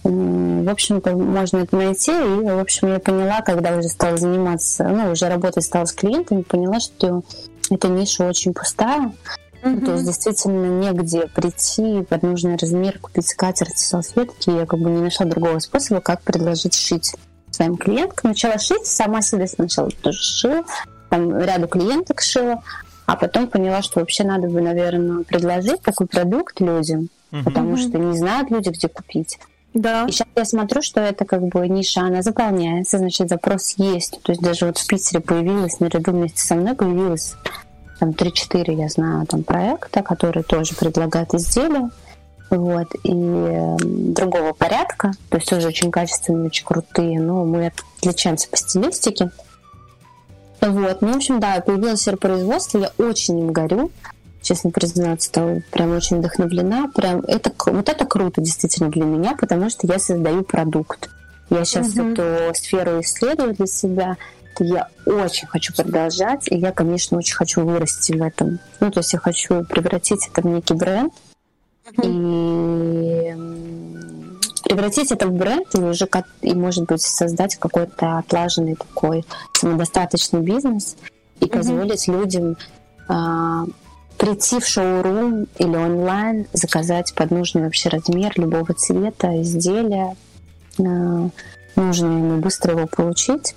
В общем-то, можно это найти. И, в общем, я поняла, когда уже стала заниматься, ну, уже работать стала с клиентами, поняла, что эта ниша очень пустая. Mm-hmm. То есть действительно негде прийти под нужный размер, купить скатерти, салфетки. Я как бы не нашла другого способа, как предложить шить своим клиенткам. Начала шить, сама себе сначала тоже шила, там ряду клиенток шила, а потом поняла, что вообще надо бы, наверное, предложить такой продукт людям, mm-hmm. потому что не знают люди, где купить. Да. И сейчас я смотрю, что это как бы ниша, она заполняется, значит, запрос есть. То есть даже вот в Питере появилась, наряду вместе со мной появилась там три-четыре, я знаю, там проекта, которые тоже предлагают изделия. Вот, и другого порядка, то есть тоже очень качественные, очень крутые, но мы отличаемся по стилистике. Вот, ну, в общем, да, появилось серопроизводство, я очень им горю, честно признаться, прям очень вдохновлена, прям это, вот это круто действительно для меня, потому что я создаю продукт. Я сейчас угу. эту сферу исследую для себя, я очень хочу продолжать, и я, конечно, очень хочу вырасти в этом. Ну, то есть я хочу превратить это в некий бренд, и превратить это в бренд и уже, и, может быть, создать какой-то отлаженный такой самодостаточный бизнес и позволить mm-hmm. людям а, прийти в шоурум или онлайн, заказать под нужный вообще размер любого цвета, изделия, а, нужно ему быстро его получить,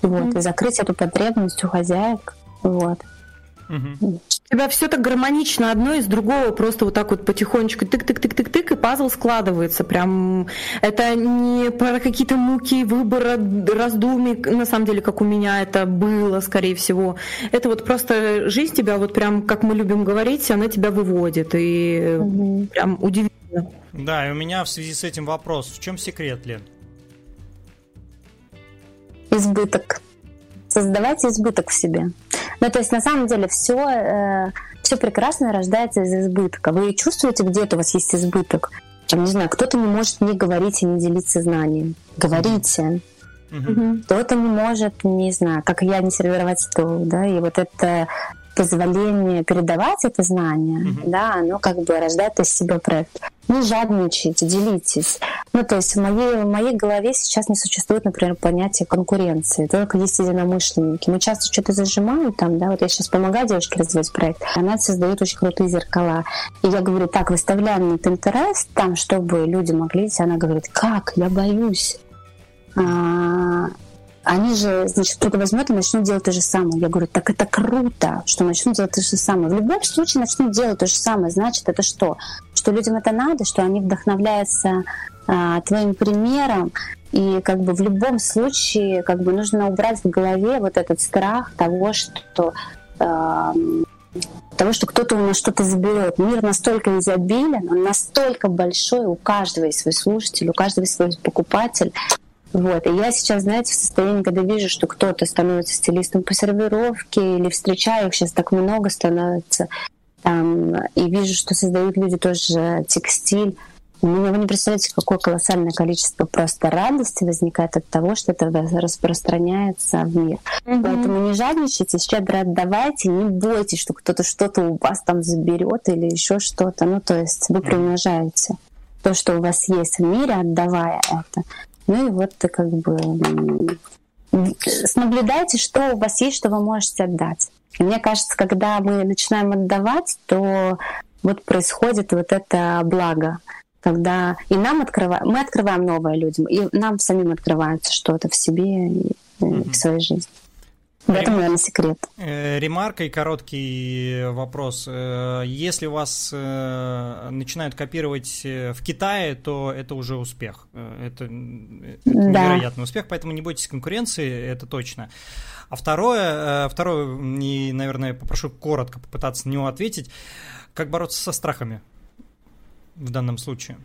вот, mm-hmm. и закрыть эту потребность у хозяек, вот. Угу. У тебя все так гармонично одно из другого, просто вот так вот потихонечку тык-тык-тык-тык-тык, и пазл складывается. Прям это не про какие-то муки выбора, раздумий, на самом деле, как у меня это было, скорее всего. Это вот просто жизнь тебя, вот прям, как мы любим говорить, она тебя выводит. И угу. прям удивительно. Да, и у меня в связи с этим вопрос: в чем секрет, Лен? Избыток. Создавать избыток в себе. Ну, то есть, на самом деле, все, э, все прекрасно рождается из избытка. Вы чувствуете, где-то у вас есть избыток? Там, не знаю, кто-то не может не говорить и не делиться знанием. Говорите. Mm-hmm. Кто-то не может, не знаю, как я, не сервировать стол, да, и вот это позволение передавать это знание, mm-hmm. да, оно как бы рождает из себя проект. Не жадничайте, делитесь. Ну, то есть в моей, в моей голове сейчас не существует, например, понятия конкуренции. Только есть единомышленники. Мы часто что-то зажимаем там, да, вот я сейчас помогаю девушке развивать проект, она создает очень крутые зеркала. И я говорю, так, выставляем на Pinterest там, чтобы люди могли, она говорит, как, я боюсь. А... Они же, значит, кто-то возьмет и начнут делать то же самое. Я говорю, так это круто, что начнут делать то же самое. В любом случае начнут делать то же самое. Значит, это что? Что людям это надо, что они вдохновляются а, твоим примером. И как бы в любом случае как бы нужно убрать в голове вот этот страх того, что... А, того, что кто-то у нас что-то заберет. Мир настолько изобилен, он настолько большой, у каждого есть свой слушатель, у каждого есть свой покупатель. Вот. И я сейчас, знаете, в состоянии, когда вижу, что кто-то становится стилистом по сервировке, или встречаю их, сейчас так много становится, там, и вижу, что создают люди тоже текстиль. У меня, вы не представляете, какое колоссальное количество просто радости возникает от того, что это распространяется в мир. Mm-hmm. Поэтому не жадничайте, щедро отдавайте, не бойтесь, что кто-то что-то у вас там заберет или еще что-то. Ну, то есть вы приумножаете то, что у вас есть в мире, отдавая это. Ну и вот как бы наблюдайте, что у вас есть, что вы можете отдать. И мне кажется, когда мы начинаем отдавать, то вот происходит вот это благо, когда и нам открываем, мы открываем новое людям, и нам самим открывается что-то в себе и mm-hmm. в своей жизни. В этом, наверное, секрет. Ремарка и короткий вопрос. Если вас начинают копировать в Китае, то это уже успех. Это, это невероятный успех, поэтому не бойтесь конкуренции, это точно. А второе, второе, и, наверное, попрошу коротко попытаться на него ответить. Как бороться со страхами в данном случае?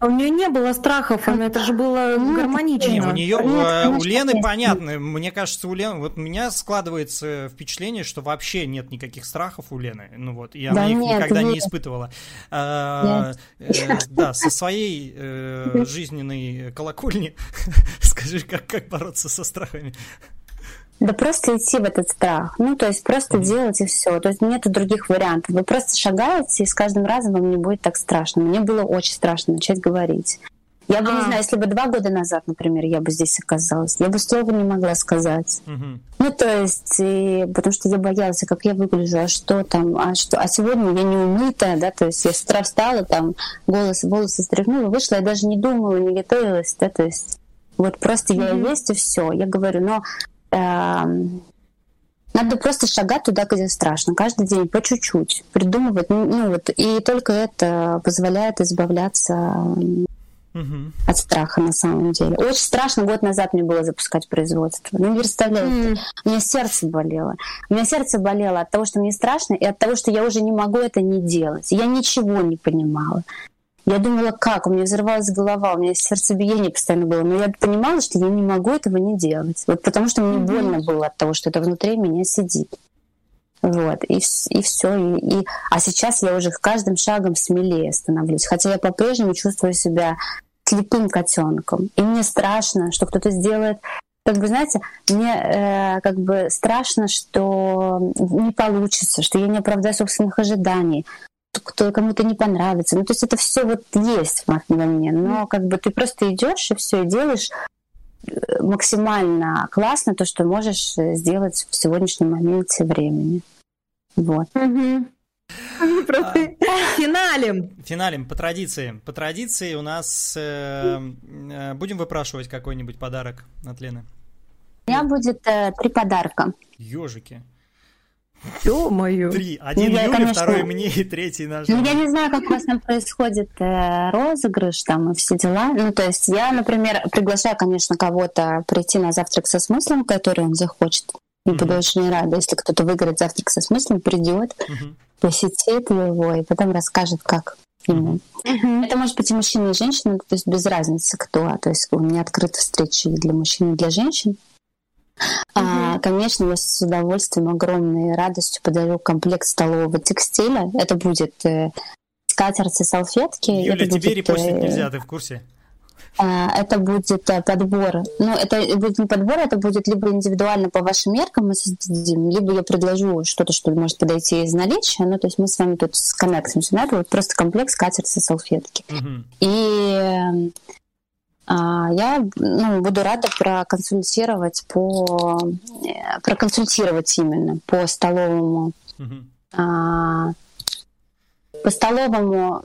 А у нее не было страхов, она это же было ну, гармонично. Не, у нее, нет, у, у Лены нет. Понятно. Мне кажется, у Лены, вот у меня складывается впечатление, что вообще нет никаких страхов у Лены. Ну вот, и она да, их нет, никогда нет. не испытывала. А, э, да, со своей э, жизненной колокольни скажи, как, как бороться со страхами. Да просто идти в этот страх. Ну, то есть просто mm-hmm. делать и все. То есть нет других вариантов. Вы просто шагаете, и с каждым разом вам не будет так страшно. Мне было очень страшно начать говорить. Я бы, а. не знаю, если бы два года назад, например, я бы здесь оказалась, я бы слова не могла сказать. Mm-hmm. Ну, то есть, и, потому что я боялась, как я выгляжу, а что там, а что, а сегодня я не умытая, да, то есть я с утра встала, там, голос, волосы стряхнула, вышла, я даже не думала, не готовилась, да, то есть вот просто mm-hmm. я есть и все. Я говорю, но надо просто шагать туда, где страшно, каждый день по чуть-чуть придумывать, ну вот, и только это позволяет избавляться Угу. От страха, на самом деле. Очень страшно, год назад мне было запускать производство. Ну, не представляете, mm. у меня сердце болело. У меня сердце болело от того, что мне страшно, и от того, что я уже не могу это не делать. Я ничего не понимала. Я думала, как? У меня взорвалась голова, у меня сердцебиение постоянно было. Но я понимала, что я не могу этого не делать. Вот потому что мне mm-hmm. больно было от того, что это внутри меня сидит. Вот, и, и все. И, и... А сейчас я уже каждым шагом смелее становлюсь. Хотя я по-прежнему чувствую себя слепым котенком. И мне страшно, что кто-то сделает... Как бы, знаете, мне э, как бы страшно, что не получится, что я не оправдаю собственных ожиданий, кто кому-то не понравится. Ну, то есть это все вот есть во мне. Но как бы ты просто идешь и все делаешь максимально классно то, что можешь сделать в сегодняшнем моменте времени. Вот. Угу. Просто финалем. Финалем, по традиции. По традиции у нас э, э, будем выпрашивать какой-нибудь подарок от Лены. У меня будет э, три подарка. Ёжики. Ё-моё. Три. Один Юле, конечно... второй мне и третий наш. Ну, я не знаю, как у вас там происходит э, розыгрыш там и все дела. Ну, то есть я, например, приглашаю, конечно, кого-то прийти на завтрак со смыслом, который он захочет. Я mm-hmm. буду очень рада, если кто-то выиграет завтрак со смыслом, придет, mm-hmm. посетит его и потом расскажет, как ему. Mm-hmm. Это может быть и мужчина, и женщина, то есть без разницы кто. То есть у меня открыта встреча и для мужчин, и для женщин. А, угу. Конечно, я с удовольствием, огромной радостью подарю комплект столового текстиля. Это будет э, скатерти, салфетки. Юля, это тебе будет, репостить э, нельзя, ты в курсе? Э, это будет э, подбор. Ну, это будет не подбор, это будет либо индивидуально по вашим меркам мы создадим, либо я предложу что-то, что может подойти из наличия. Ну, то есть мы с вами тут сконнектимся. Да? Вот просто комплект скатерти, салфетки. Угу. И... Э, я ну, буду рада проконсультировать по проконсультировать именно по столовому uh-huh. а, по столовому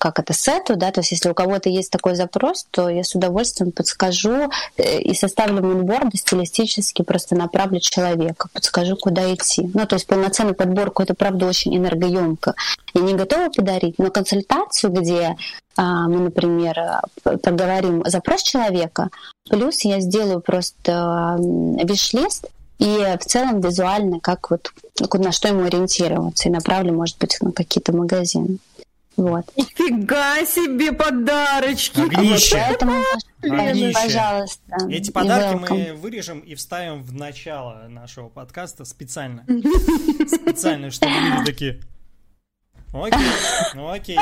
как это сету, да, то есть если у кого-то есть такой запрос, то я с удовольствием подскажу и составлю мудборды стилистически, просто направлю человека, подскажу, куда идти. Ну, то есть полноценную подборку это правда очень энергоемко. Я не готова подарить, но консультацию, где мы, например, проговорим запрос человека, плюс я сделаю просто виш-лист и в целом визуально, как вот на что ему ориентироваться, и направлю, может быть, на какие-то магазины. Вот. Нифига себе подарочки! Огнище! Вот, поэтому, Огнище. Пожалуйста, эти подарки мы вырежем и вставим в начало нашего подкаста специально. Специально, чтобы люди такие... Окей, ну окей.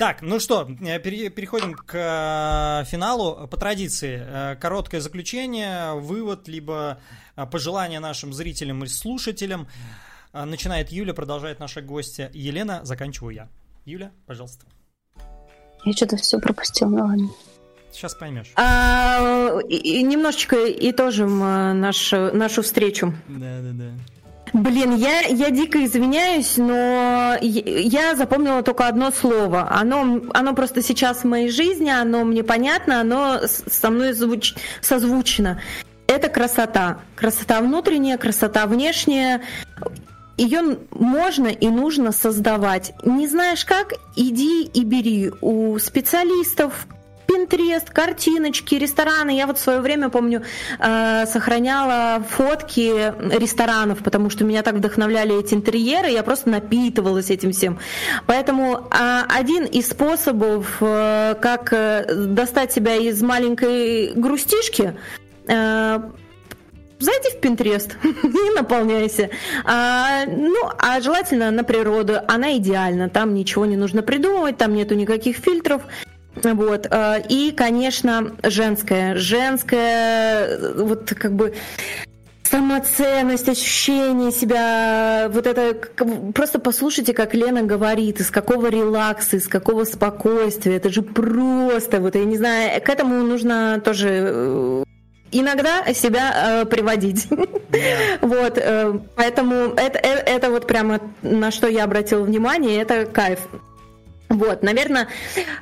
Так, ну что, переходим к финалу. По традиции, короткое заключение, вывод, либо пожелание нашим зрителям и слушателям. Начинает Юля, продолжает наша гостья Елена, заканчиваю я. Юля, пожалуйста. Я что-то все пропустила, ну ладно. Сейчас поймешь. А, и, немножечко итожим нашу, нашу встречу. Да-да-да. Блин, я, я дико извиняюсь, но я запомнила только одно слово. Оно, оно просто сейчас в моей жизни, оно мне понятно, оно со мной звуч, созвучно. Это красота. Красота внутренняя, красота внешняя. Ее можно и нужно создавать. Не знаешь как? Иди и бери у специалистов. Пинтерест, картиночки, рестораны. Я вот в свое время, помню, э, сохраняла фотки ресторанов, потому что меня так вдохновляли эти интерьеры, я просто напитывалась этим всем. Поэтому э, один из способов, э, как э, достать себя из маленькой грустишки, э, зайди в Пинтерест и наполняйся. А, ну, а желательно на природу. Она идеальна, там ничего не нужно придумывать, там нету никаких фильтров. Вот. И, конечно, женское. Женское, вот как бы самоценность, ощущение себя, вот это просто послушайте, как Лена говорит, из какого релакса, из какого спокойствия. Это же просто, вот я не знаю, к этому нужно тоже иногда себя э, приводить. Yeah. Вот, э, поэтому это, это, это вот прямо на что я обратила внимание, это кайф. Вот, наверное,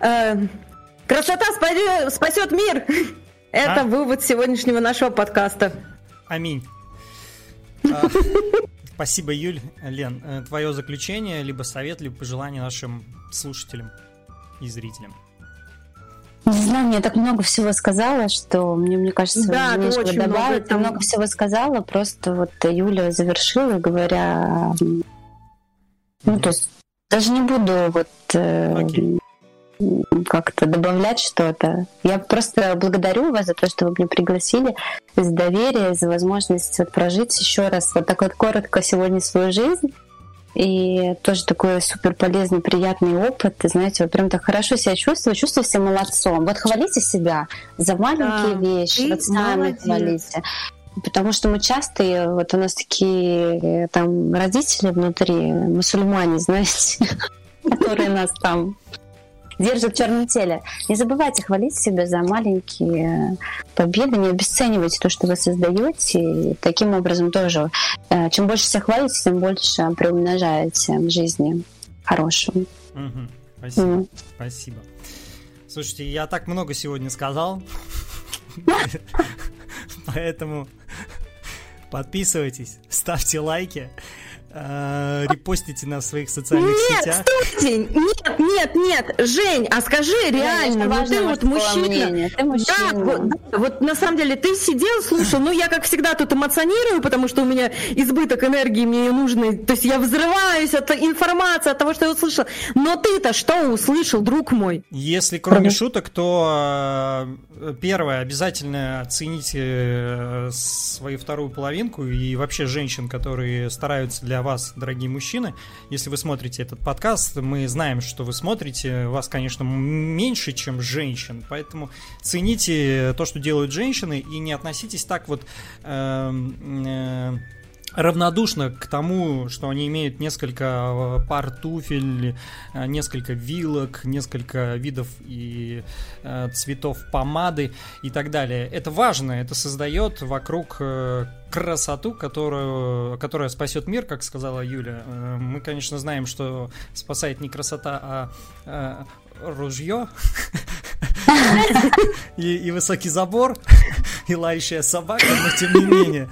э, красота спасет, спасет мир. Это а? вывод сегодняшнего нашего подкаста. Аминь. Спасибо, Юль. Лен, твое заключение, либо совет, либо пожелание нашим слушателям и зрителям. Не знаю, мне так много всего сказала, что мне, мне кажется, да, немножко добавить. Много, там... много всего сказала, просто вот Юля завершила, говоря... Ну, то есть даже не буду вот э, как-то добавлять что-то. Я просто благодарю вас за то, что вы меня пригласили, за доверие, за возможность вот прожить еще раз вот так вот коротко сегодня свою жизнь. И тоже такой супер полезный, приятный опыт. Ты знаете, вот прям так хорошо себя чувствую, чувствую себя молодцом. Вот хвалите себя за маленькие да, вещи, вот сами хвалите. Потому что мы часто, вот у нас такие там родители внутри, мусульмане, знаете, которые нас там держат в черном теле. Не забывайте хвалить себя за маленькие победы, не обесценивайте то, что вы создаете. И таким образом тоже, чем больше себя хвалите, тем больше приумножаете в жизни хорошему. Угу, спасибо, mm. спасибо. Слушайте, я так много сегодня сказал, поэтому подписывайтесь, ставьте лайки, э, репостите нас в своих социальных нет, сетях. Стойте. Нет, нет, нет, Жень, а скажи реально, ну ты вот мужчина, ты мужчина. Да, вот, да, вот на самом деле ты сидел, слушал, ну я как всегда тут эмоционирую, потому что у меня избыток энергии, мне ее нужно, то есть я взрываюсь от информации, от того, что я услышала, но ты-то что услышал, друг мой? Если кроме шуток, то первое, обязательно оцените свою вторую половинку и вообще женщин, которые стараются для вас, дорогие мужчины. Если вы смотрите этот подкаст, мы знаем, что вы смотрите, вас, конечно, меньше, чем женщин, поэтому цените то, что делают женщины, и не относитесь так вот э, э, равнодушно к тому, что они имеют несколько пар туфель, несколько вилок, несколько видов и э, цветов помады и так далее. Это важно, это создает вокруг э, красоту, которую, которая спасет мир, как сказала Юля. Мы, конечно, знаем, что спасает не красота, а э, ружье и, и высокий забор, и лающая собака, но тем не менее.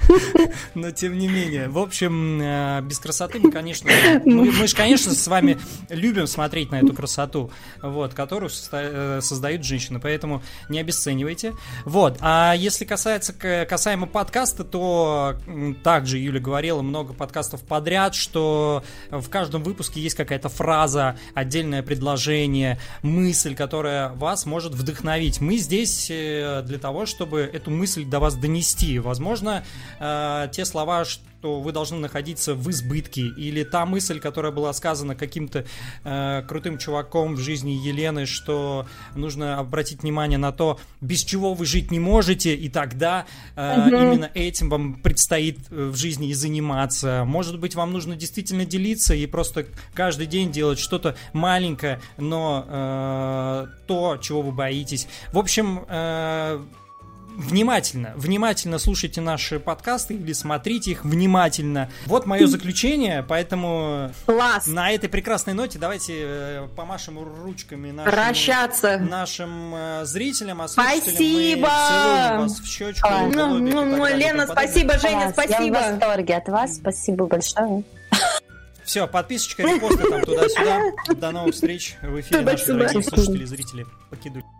Но тем не менее. В общем, э, без красоты мы, конечно, мы, мы же, конечно, с вами любим смотреть на эту красоту, вот, которую состо- создают женщины. Поэтому не обесценивайте. Вот. А если касается, касаемо подкаста, то также Юля говорила много подкастов подряд, что в каждом выпуске есть какая-то фраза, отдельное предложение, мысль, которая вас может вдохновить. Мы здесь для того, чтобы эту мысль до вас донести. Возможно, те слова, что вы должны находиться в избытке, или та мысль, которая была сказана каким-то крутым чуваком в жизни Елены, что нужно обратить внимание на то, без чего вы жить не можете, и тогда угу. именно этим вам предстоит в жизни и заниматься. Может быть, вам нужно действительно делиться и просто каждый день делать что-то маленькое, но то, чего вы боитесь. В общем, Внимательно, внимательно слушайте наши подкасты или смотрите их внимательно. Вот мое заключение, поэтому класс. На этой прекрасной ноте давайте помашем ручками нашим, Прощаться. нашим зрителям, а слушателям спасибо. Мы целуем вас в щечку. Ну, ну, ну, Лена, спасибо, подобное. Женя, спасибо. Я в восторге от вас, спасибо большое. Все, подписочка, репосты там туда-сюда. До новых встреч в эфире. Наши дорогие слушатели и зрители. Покидули.